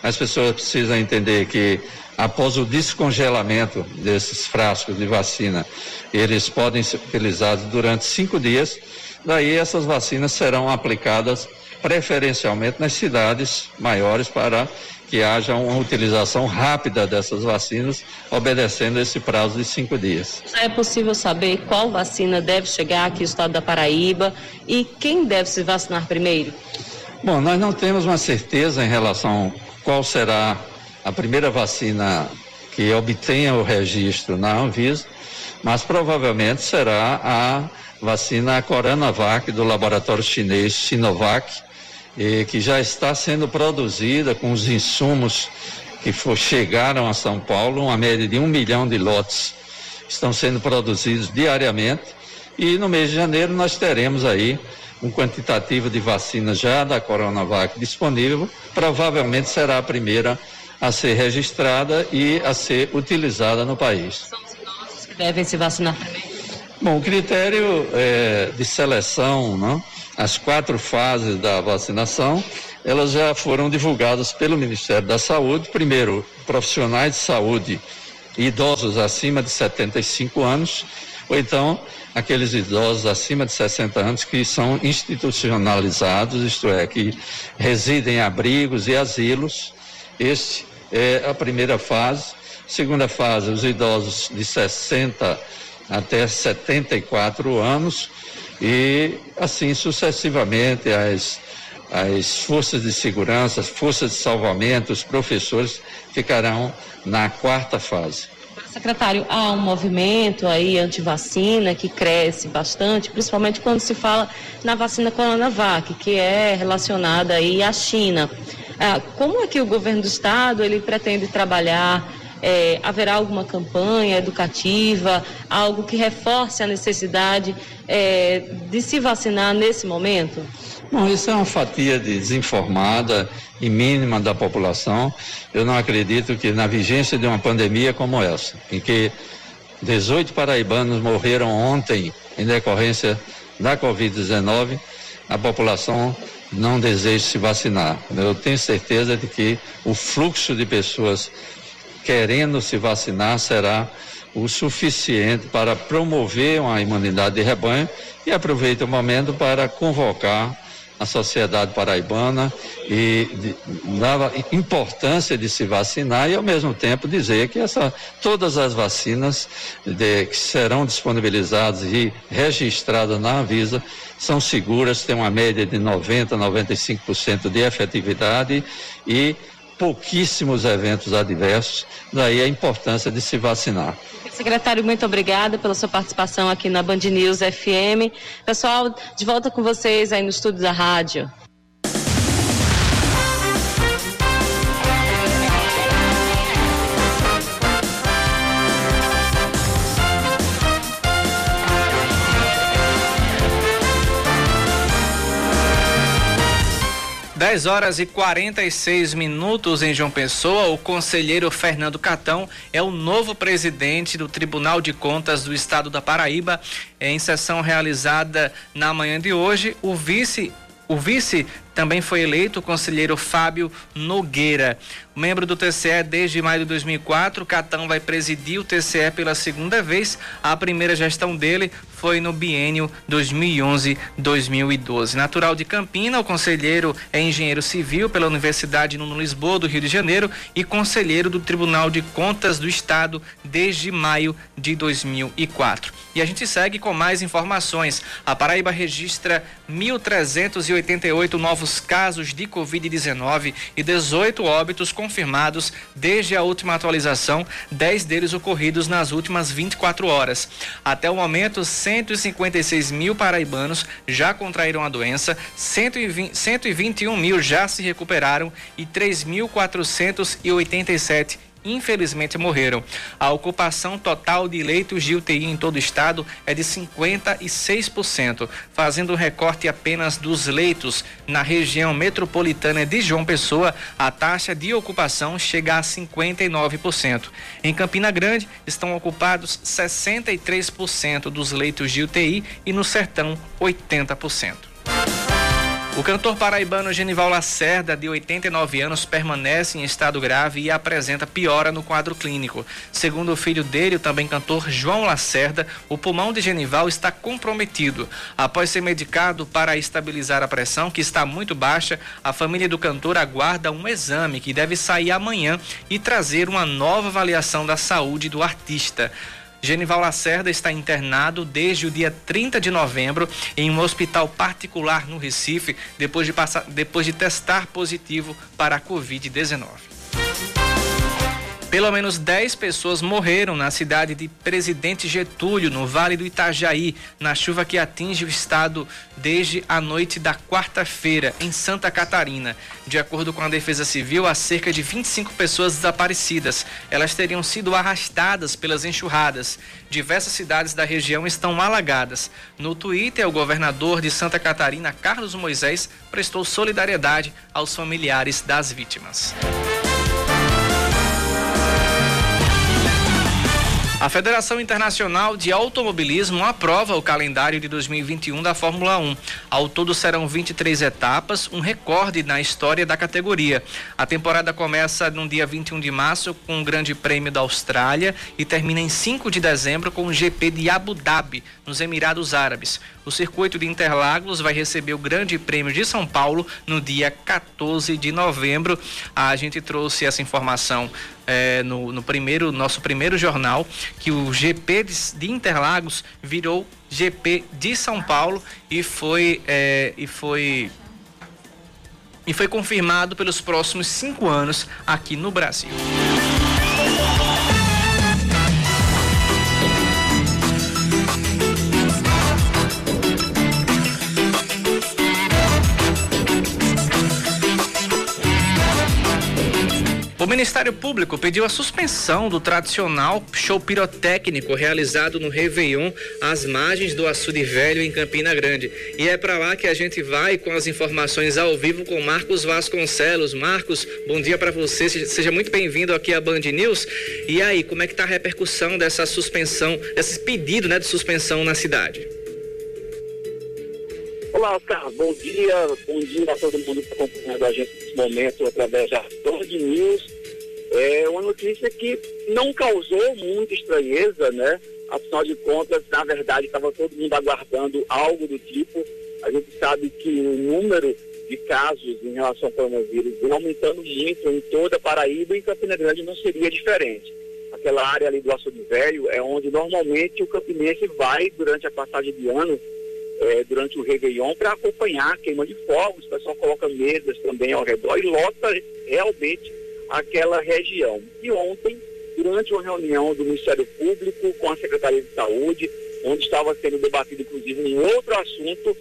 As pessoas precisam entender que após o descongelamento desses frascos de vacina, eles podem ser utilizados durante cinco dias, daí essas vacinas serão aplicadas preferencialmente nas cidades maiores para que haja uma utilização rápida dessas vacinas, obedecendo esse prazo de cinco dias. É possível saber qual vacina deve chegar aqui no estado da Paraíba e quem deve se vacinar primeiro? Bom, nós não temos uma certeza em relação a qual será a primeira vacina que obtenha o registro na Anvisa, mas provavelmente será a vacina Coronavac do laboratório chinês Sinovac, e que já está sendo produzida com os insumos que for, chegaram a São Paulo, uma média de um milhão de lotes estão sendo produzidos diariamente, e no mês de janeiro nós teremos aí um quantitativo de vacina já da Coronavac disponível. Provavelmente será a primeira a ser registrada e a ser utilizada no país. São os idosos que devem se vacinar também? Bom, o critério é, de seleção, não? As quatro fases da vacinação, elas já foram divulgadas pelo Ministério da Saúde. Primeiro, profissionais de saúde, idosos acima de setenta e cinco anos, ou então aqueles idosos acima de sessenta anos que são institucionalizados, isto é, que residem em abrigos e asilos. Esta é a primeira fase. Segunda fase, os idosos de sessenta até setenta e quatro anos, e assim sucessivamente as as forças de segurança, as forças de salvamento, os professores ficarão na quarta fase. Secretário, há um movimento aí antivacina que cresce bastante, principalmente quando se fala na vacina Coronavac, que é relacionada aí à China. Ah, como é que o governo do estado ele pretende trabalhar? É, haverá alguma campanha educativa, algo que reforce a necessidade é, de se vacinar nesse momento? Bom, isso é uma fatia desinformada e mínima da população. Eu não acredito que na vigência de uma pandemia como essa, em que dezoito paraibanos morreram ontem em decorrência da covid dezenove, a população não deseja se vacinar. Eu tenho certeza de que o fluxo de pessoas querendo se vacinar será o suficiente para promover uma imunidade de rebanho, e aproveito o momento para convocar a sociedade paraibana e dar a importância de se vacinar, e ao mesmo tempo dizer que essa, todas as vacinas de, que serão disponibilizadas e registradas na Anvisa são seguras, têm uma média de noventa a noventa e cinco por cento de efetividade e pouquíssimos eventos adversos, daí a importância de se vacinar. Secretário, muito obrigada pela sua participação aqui na Band News F M. Pessoal, de volta com vocês aí no estúdio da rádio. dez horas e quarenta e seis minutos em João Pessoa. O conselheiro Fernando Catão é o novo presidente do Tribunal de Contas do Estado da Paraíba. Em sessão realizada na manhã de hoje, o vice, o vice também foi eleito, o conselheiro Fábio Nogueira. Membro do T C E desde maio de dois mil e quatro, Catão vai presidir o T C E pela segunda vez. A primeira gestão dele foi no biênio dois mil e onze a dois mil e doze. Natural de Campina, o conselheiro é engenheiro civil pela Universidade Nuno Lisboa, do Rio de Janeiro, e conselheiro do Tribunal de Contas do Estado desde maio de dois mil e quatro. E a gente segue com mais informações. A Paraíba registra mil trezentos e oitenta e oito novos casos de covid dezenove e dezoito óbitos confirmados desde a última atualização, dez deles ocorridos nas últimas vinte e quatro horas. Até o momento, cento e cinquenta e seis mil paraibanos já contraíram a doença, cento e vinte, cento e vinte e um mil já se recuperaram e três mil quatrocentos e oitenta e sete infelizmente morreram. A ocupação total de leitos de U T I em todo o estado é de cinquenta e seis por cento, fazendo um recorte apenas dos leitos na região metropolitana de João Pessoa. A taxa de ocupação chega a cinquenta e nove por cento. Em Campina Grande estão ocupados sessenta e três por cento dos leitos de U T I e no sertão oitenta por cento. O cantor paraibano Genival Lacerda, de oitenta e nove anos, permanece em estado grave e apresenta piora no quadro clínico. Segundo o filho dele, o também cantor João Lacerda, o pulmão de Genival está comprometido. Após ser medicado para estabilizar a pressão, que está muito baixa, a família do cantor aguarda um exame que deve sair amanhã e trazer uma nova avaliação da saúde do artista. Genival Lacerda está internado desde o dia trinta de novembro em um hospital particular no Recife, depois de, passar, depois de testar positivo para a covid dezenove. Pelo menos dez pessoas morreram na cidade de Presidente Getúlio, no Vale do Itajaí, na chuva que atinge o estado desde a noite da quarta-feira, em Santa Catarina. De acordo com a Defesa Civil, há cerca de vinte e cinco pessoas desaparecidas. Elas teriam sido arrastadas pelas enxurradas. Diversas cidades da região estão alagadas. No Twitter, o governador de Santa Catarina, Carlos Moisés, prestou solidariedade aos familiares das vítimas. A Federação Internacional de Automobilismo aprova o calendário de dois mil e vinte e um da Fórmula um. Ao todo serão vinte e três etapas, um recorde na história da categoria. A temporada começa no dia vinte e um de março com o Grande Prêmio da Austrália e termina em cinco de dezembro com o G P de Abu Dhabi, nos Emirados Árabes. O circuito de Interlagos vai receber o Grande Prêmio de São Paulo no dia quatorze de novembro. A gente trouxe essa informação é, no, no primeiro, nosso primeiro jornal, que o G P de Interlagos virou G P de São Paulo e foi, é, e foi e foi confirmado pelos próximos cinco anos aqui no Brasil. O Ministério Público pediu a suspensão do tradicional show pirotécnico realizado no Réveillon às margens do Açude Velho, em Campina Grande. E é para lá que a gente vai com as informações ao vivo com Marcos Vasconcelos. Marcos, bom dia para você, seja muito bem-vindo aqui à Band News. E aí, como é que está a repercussão dessa suspensão, desse pedido, né, de suspensão na cidade? Olá, Oscar, bom dia, bom dia a todo mundo que está acompanhando a gente nesse momento através da Band News. É uma notícia que não causou muita estranheza, né? Afinal de contas, na verdade, estava todo mundo aguardando algo do tipo. A gente sabe que o número de casos em relação ao coronavírus vem aumentando muito em toda a Paraíba e Campina Grande não seria diferente. Aquela área ali do Açude Velho é onde normalmente o campinense vai durante a passagem de ano, É, durante o Réveillon, para acompanhar a queima de fogos. O pessoal coloca mesas também ao redor e lota realmente aquela região. E ontem, durante uma reunião do Ministério Público com a Secretaria de Saúde, onde estava sendo debatido, inclusive, um outro assunto,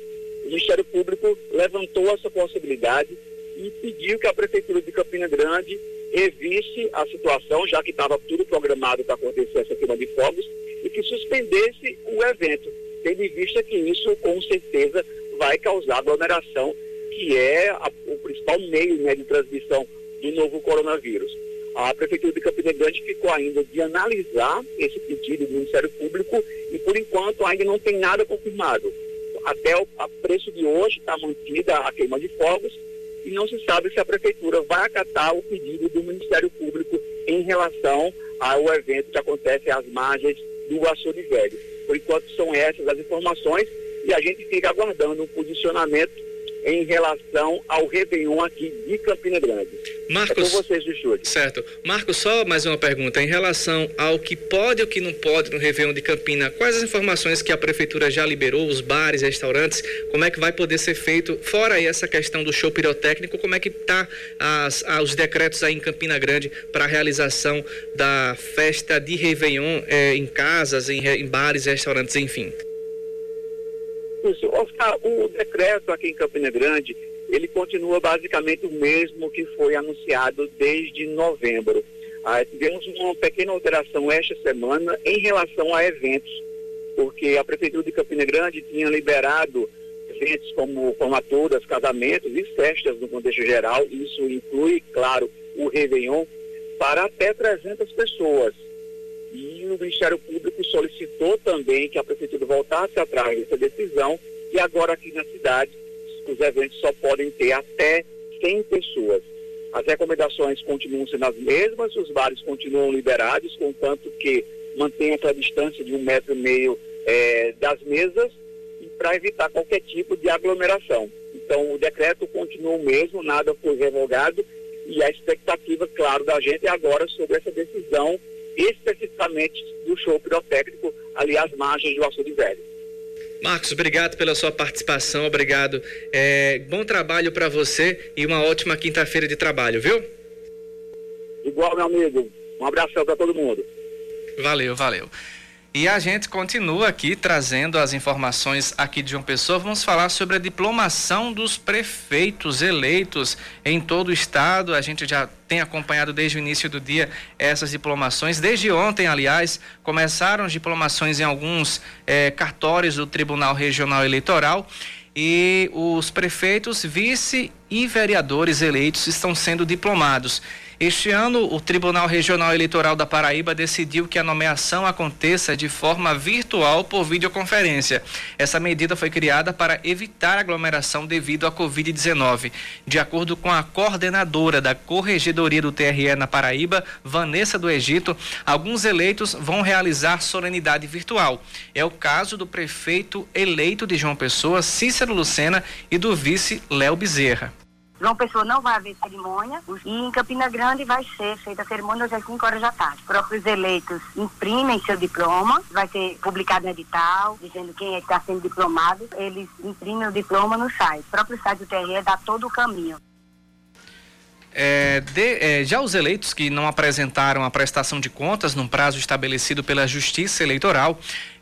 o Ministério Público levantou essa possibilidade e pediu que a Prefeitura de Campina Grande revisse a situação, já que estava tudo programado para acontecer essa queima de fogos, e que suspendesse o evento, tendo em vista que isso, com certeza, vai causar aglomeração, que é a, o principal meio, né, de transmissão do novo coronavírus. A Prefeitura de Campina Grande ficou ainda de analisar esse pedido do Ministério Público e, por enquanto, ainda não tem nada confirmado. Até o a preço de hoje está mantida a queima de fogos e não se sabe se a Prefeitura vai acatar o pedido do Ministério Público em relação ao evento que acontece às margens do Açude Velho. Por enquanto são essas as informações e a gente fica aguardando um posicionamento em relação ao Réveillon aqui de Campina Grande. Marcos, é com vocês do estúdio. Certo. Marcos, só mais uma pergunta. Em relação ao que pode e o que não pode no Réveillon de Campina, quais as informações que a Prefeitura já liberou, os bares, restaurantes, como é que vai poder ser feito? Fora aí essa questão do show pirotécnico, como é que tá as, os decretos aí em Campina Grande para a realização da festa de Réveillon é, em casas, em, em bares, restaurantes, enfim? Oscar, o decreto aqui em Campina Grande, ele continua basicamente o mesmo que foi anunciado desde novembro. Ah, tivemos uma pequena alteração esta semana em relação a eventos, porque a Prefeitura de Campina Grande tinha liberado eventos como formaturas, casamentos e festas no contexto geral, isso inclui, claro, o Réveillon, para até trezentas pessoas. E o Ministério Público solicitou também que a Prefeitura voltasse atrás dessa decisão e agora aqui na cidade os eventos só podem ter até cem pessoas. As recomendações continuam sendo as mesmas, os bares continuam liberados, contanto que mantenha aquela distância de um metro e meio é, das mesas e para evitar qualquer tipo de aglomeração. Então o decreto continua o mesmo, nada foi revogado e a expectativa, claro, da gente é agora sobre essa decisão especificamente do show pirotécnico ali às margens do Açude Velho. Marcos, obrigado pela sua participação, obrigado. É, bom trabalho para você e uma ótima quinta-feira de trabalho, viu? Igual, meu amigo. Um abração para todo mundo. Valeu, valeu. E a gente continua aqui trazendo as informações aqui de João Pessoa. Vamos falar sobre a diplomação dos prefeitos eleitos em todo o estado. A gente já tem acompanhado desde o início do dia essas diplomações. Desde ontem, aliás, começaram as diplomações em alguns eh, cartórios do Tribunal Regional Eleitoral. E os prefeitos, vice e vereadores eleitos estão sendo diplomados. Este ano, o Tribunal Regional Eleitoral da Paraíba decidiu que a nomeação aconteça de forma virtual por videoconferência. Essa medida foi criada para evitar aglomeração devido à covid dezenove. De acordo com a coordenadora da Corregedoria do T R E na Paraíba, Vanessa do Egito, alguns eleitos vão realizar solenidade virtual. É o caso do prefeito eleito de João Pessoa, Cícero Lucena, e do vice Léo Bezerra. João Pessoa não vai haver cerimônia e em Campina Grande vai ser feita a cerimônia hoje às cinco horas da tarde. Os próprios eleitos imprimem seu diploma, vai ser publicado no edital, dizendo quem é que está sendo diplomado. Eles imprimem o diploma no site. O próprio site do T R E dá todo o caminho. É, de, é, já os eleitos que não apresentaram a prestação de contas num prazo estabelecido pela Justiça Eleitoral,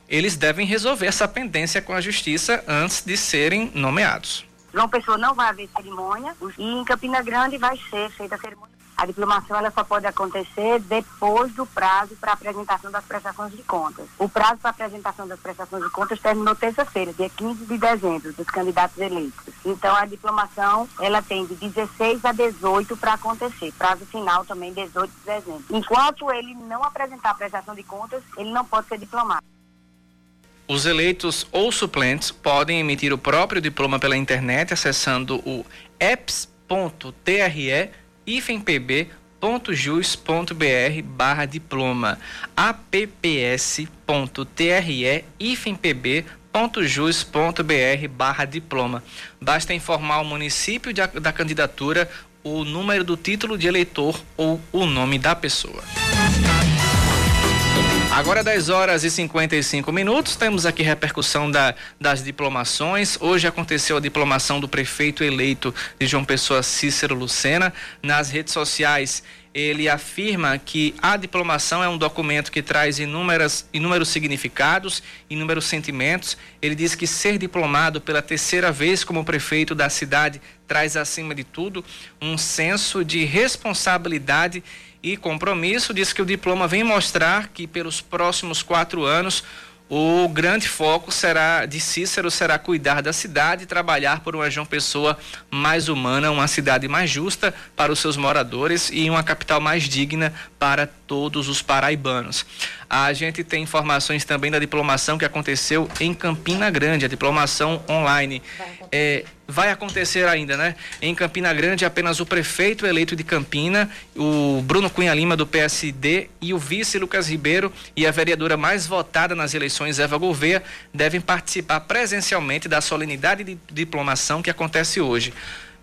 eles devem resolver essa pendência com a Justiça antes de serem nomeados. João Pessoa não vai haver cerimônia e em Campina Grande vai ser feita a cerimônia. A diplomação ela só pode acontecer depois do prazo para apresentação das prestações de contas. O prazo para apresentação das prestações de contas terminou terça-feira, dia quinze de dezembro, dos candidatos eleitos. Então, a diplomação ela tem de dezesseis a dezoito para acontecer. Prazo final também, dezoito de dezembro. Enquanto ele não apresentar a prestação de contas, ele não pode ser diplomado. Os eleitos ou suplentes podem emitir o próprio diploma pela internet acessando o e p s ponto t r e hífen p b ponto jus ponto b r barra diploma a p p s ponto t r e hífen p b ponto jus ponto b r barra diploma. Basta informar ao município de, da candidatura o número do título de eleitor ou o nome da pessoa. Agora dez horas e cinquenta e cinco minutos, temos aqui repercussão da, das diplomações. Hoje aconteceu a diplomação do prefeito eleito de João Pessoa, Cícero Lucena. Nas redes sociais, ele afirma que a diplomação é um documento que traz inúmeras, inúmeros significados, inúmeros sentimentos. Ele diz que ser diplomado pela terceira vez como prefeito da cidade traz, acima de tudo, um senso de responsabilidade e compromisso. Diz que o diploma vem mostrar que pelos próximos quatro anos o grande foco será de Cícero será cuidar da cidade e trabalhar por uma João Pessoa mais humana, uma cidade mais justa para os seus moradores e uma capital mais digna para todos os paraibanos. A gente tem informações também da diplomação que aconteceu em Campina Grande, a diplomação online. É, vai acontecer ainda, né? Em Campina Grande, apenas o prefeito eleito de Campina, o Bruno Cunha Lima, do P S D, e o vice Lucas Ribeiro e a vereadora mais votada nas eleições, Eva Gouveia, devem participar presencialmente da solenidade de diplomação que acontece hoje.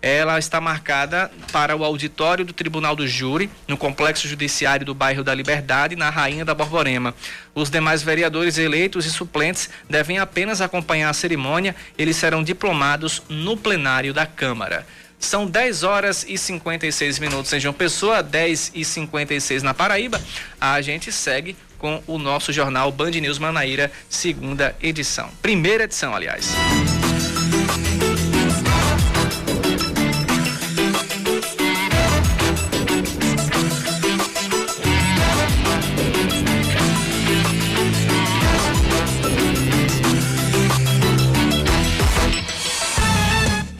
Ela está marcada para o auditório do Tribunal do Júri, no Complexo Judiciário do Bairro da Liberdade, na Rainha da Borborema. Os demais vereadores eleitos e suplentes devem apenas acompanhar a cerimônia. Eles serão diplomados no plenário da Câmara. São dez horas e cinquenta e seis minutos em João Pessoa, dez e cinquenta e seis na Paraíba. A gente segue com o nosso jornal Band News Manaíra, segunda edição. Primeira edição, aliás.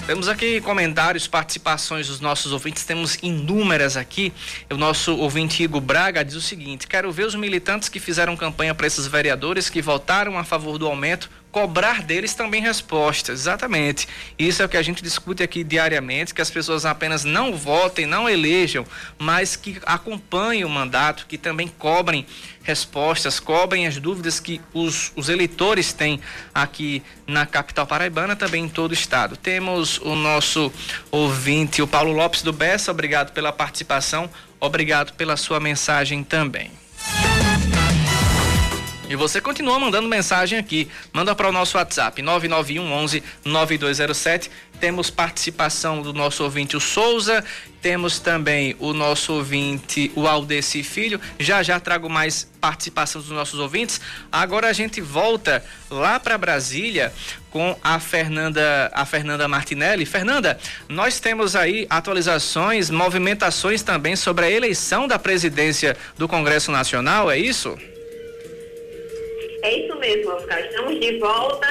Temos aqui comentários, participações dos nossos ouvintes, temos inúmeras aqui. O nosso ouvinte Igor Braga diz o seguinte: quero ver os militantes que fizeram campanha para esses vereadores que votaram a favor do aumento, cobrar deles também respostas. Exatamente. Isso é o que a gente discute aqui diariamente, que as pessoas apenas não votem, não elejam, mas que acompanhem o mandato, que também cobrem respostas, cobrem as dúvidas que os, os eleitores têm aqui na capital paraibana, também em todo o estado. Temos o nosso ouvinte, o Paulo Lopes do Bessa, obrigado pela participação, obrigado pela sua mensagem também. E você continua mandando mensagem aqui, manda para o nosso WhatsApp, nove nove um, onze, nove dois zero sete. Temos participação do nosso ouvinte, o Souza, temos também o nosso ouvinte, o Aldeci Filho. Já já trago mais participação dos nossos ouvintes. Agora a gente volta lá para Brasília com a Fernanda, a Fernanda Martinelli. Fernanda, nós temos aí atualizações, movimentações também sobre a eleição da presidência do Congresso Nacional, é isso? É isso mesmo, Oscar, estamos de volta.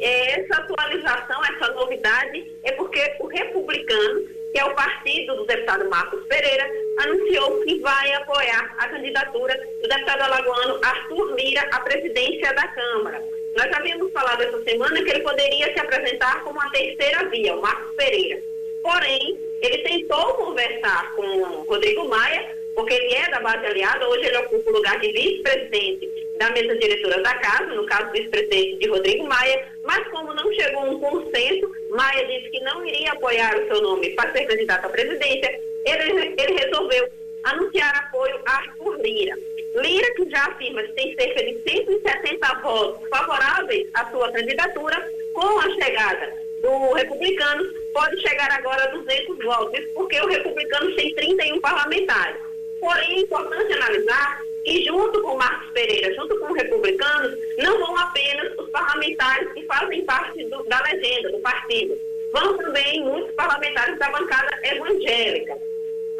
Essa atualização, essa novidade é porque o Republicano, que é o partido do deputado Marcos Pereira, anunciou que vai apoiar a candidatura do deputado alagoano Arthur Lira à presidência da Câmara. Nós havíamos falado essa semana que ele poderia se apresentar como a terceira via, o Marcos Pereira. Porém, ele tentou conversar com o Rodrigo Maia, porque ele é da base aliada, hoje ele ocupa o lugar de vice-presidente da mesa diretora da casa, no caso do ex-presidente de Rodrigo Maia, mas como não chegou a um consenso, Maia disse que não iria apoiar o seu nome para ser candidato à presidência, ele, ele resolveu anunciar apoio a Arthur Lira. Lira, que já afirma que tem cerca de cento e setenta votos favoráveis à sua candidatura, com a chegada do Republicano, pode chegar agora a duzentos votos, porque o republicano tem trinta e um parlamentares. Porém, é importante analisar que junto com o Marcos Pereira, junto com o republicano, não vão apenas os parlamentares que fazem parte do, da legenda, do partido. Vão também muitos parlamentares da bancada evangélica.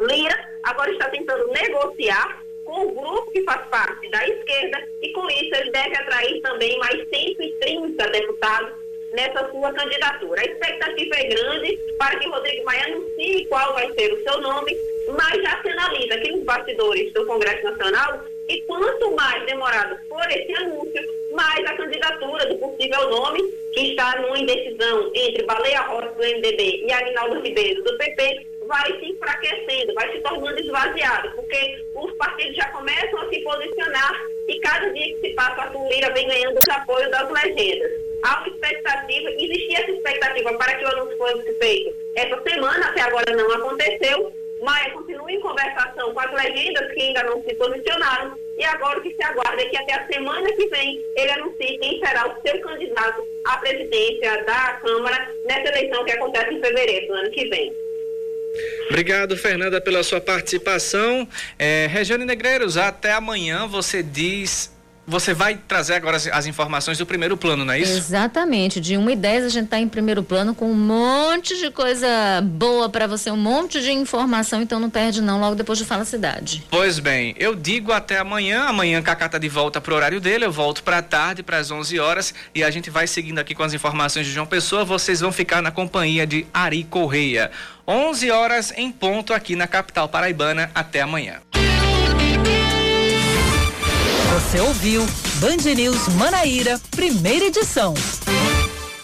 Lira agora está tentando negociar com o grupo que faz parte da esquerda e com isso ele deve atrair também mais cento e trinta deputados nessa sua candidatura. A expectativa é grande para que Rodrigo Maia anuncie qual vai ser o seu nome, mas já se analisa aqui nos bastidores do Congresso Nacional e quanto mais demorado for esse anúncio, mais a candidatura do possível nome, que está numa indecisão entre Baleia Rossi do M D B e Aguinaldo Ribeiro do P P, vai se enfraquecendo, vai se tornando esvaziado, porque os partidos já começam a se posicionar e cada dia que se passa a Tulira vem ganhando o apoio das legendas. Há uma expectativa, existia essa expectativa para que o anúncio fosse feito essa semana, até agora não aconteceu. Maia continua em conversação com as legendas que ainda não se posicionaram e agora o que se aguarda é que até a semana que vem ele anuncie quem será o seu candidato à presidência da Câmara nessa eleição que acontece em fevereiro do ano que vem. Obrigado, Fernanda, pela sua participação. É, Rejane Negreiros, até amanhã você diz... Você vai trazer agora as, as informações do primeiro plano, não é isso? Exatamente, de uma e dez a gente está em primeiro plano com um monte de coisa boa para você, um monte de informação, então não perde não, logo depois do Fala Cidade. Pois bem, eu digo até amanhã, amanhã Cacá tá de volta pro horário dele, eu volto para tarde, para as onze horas, e a gente vai seguindo aqui com as informações de João Pessoa, vocês vão ficar na companhia de Ari Correia. onze horas em ponto aqui na capital paraibana, até amanhã. Você ouviu Band News Manaíra, primeira edição.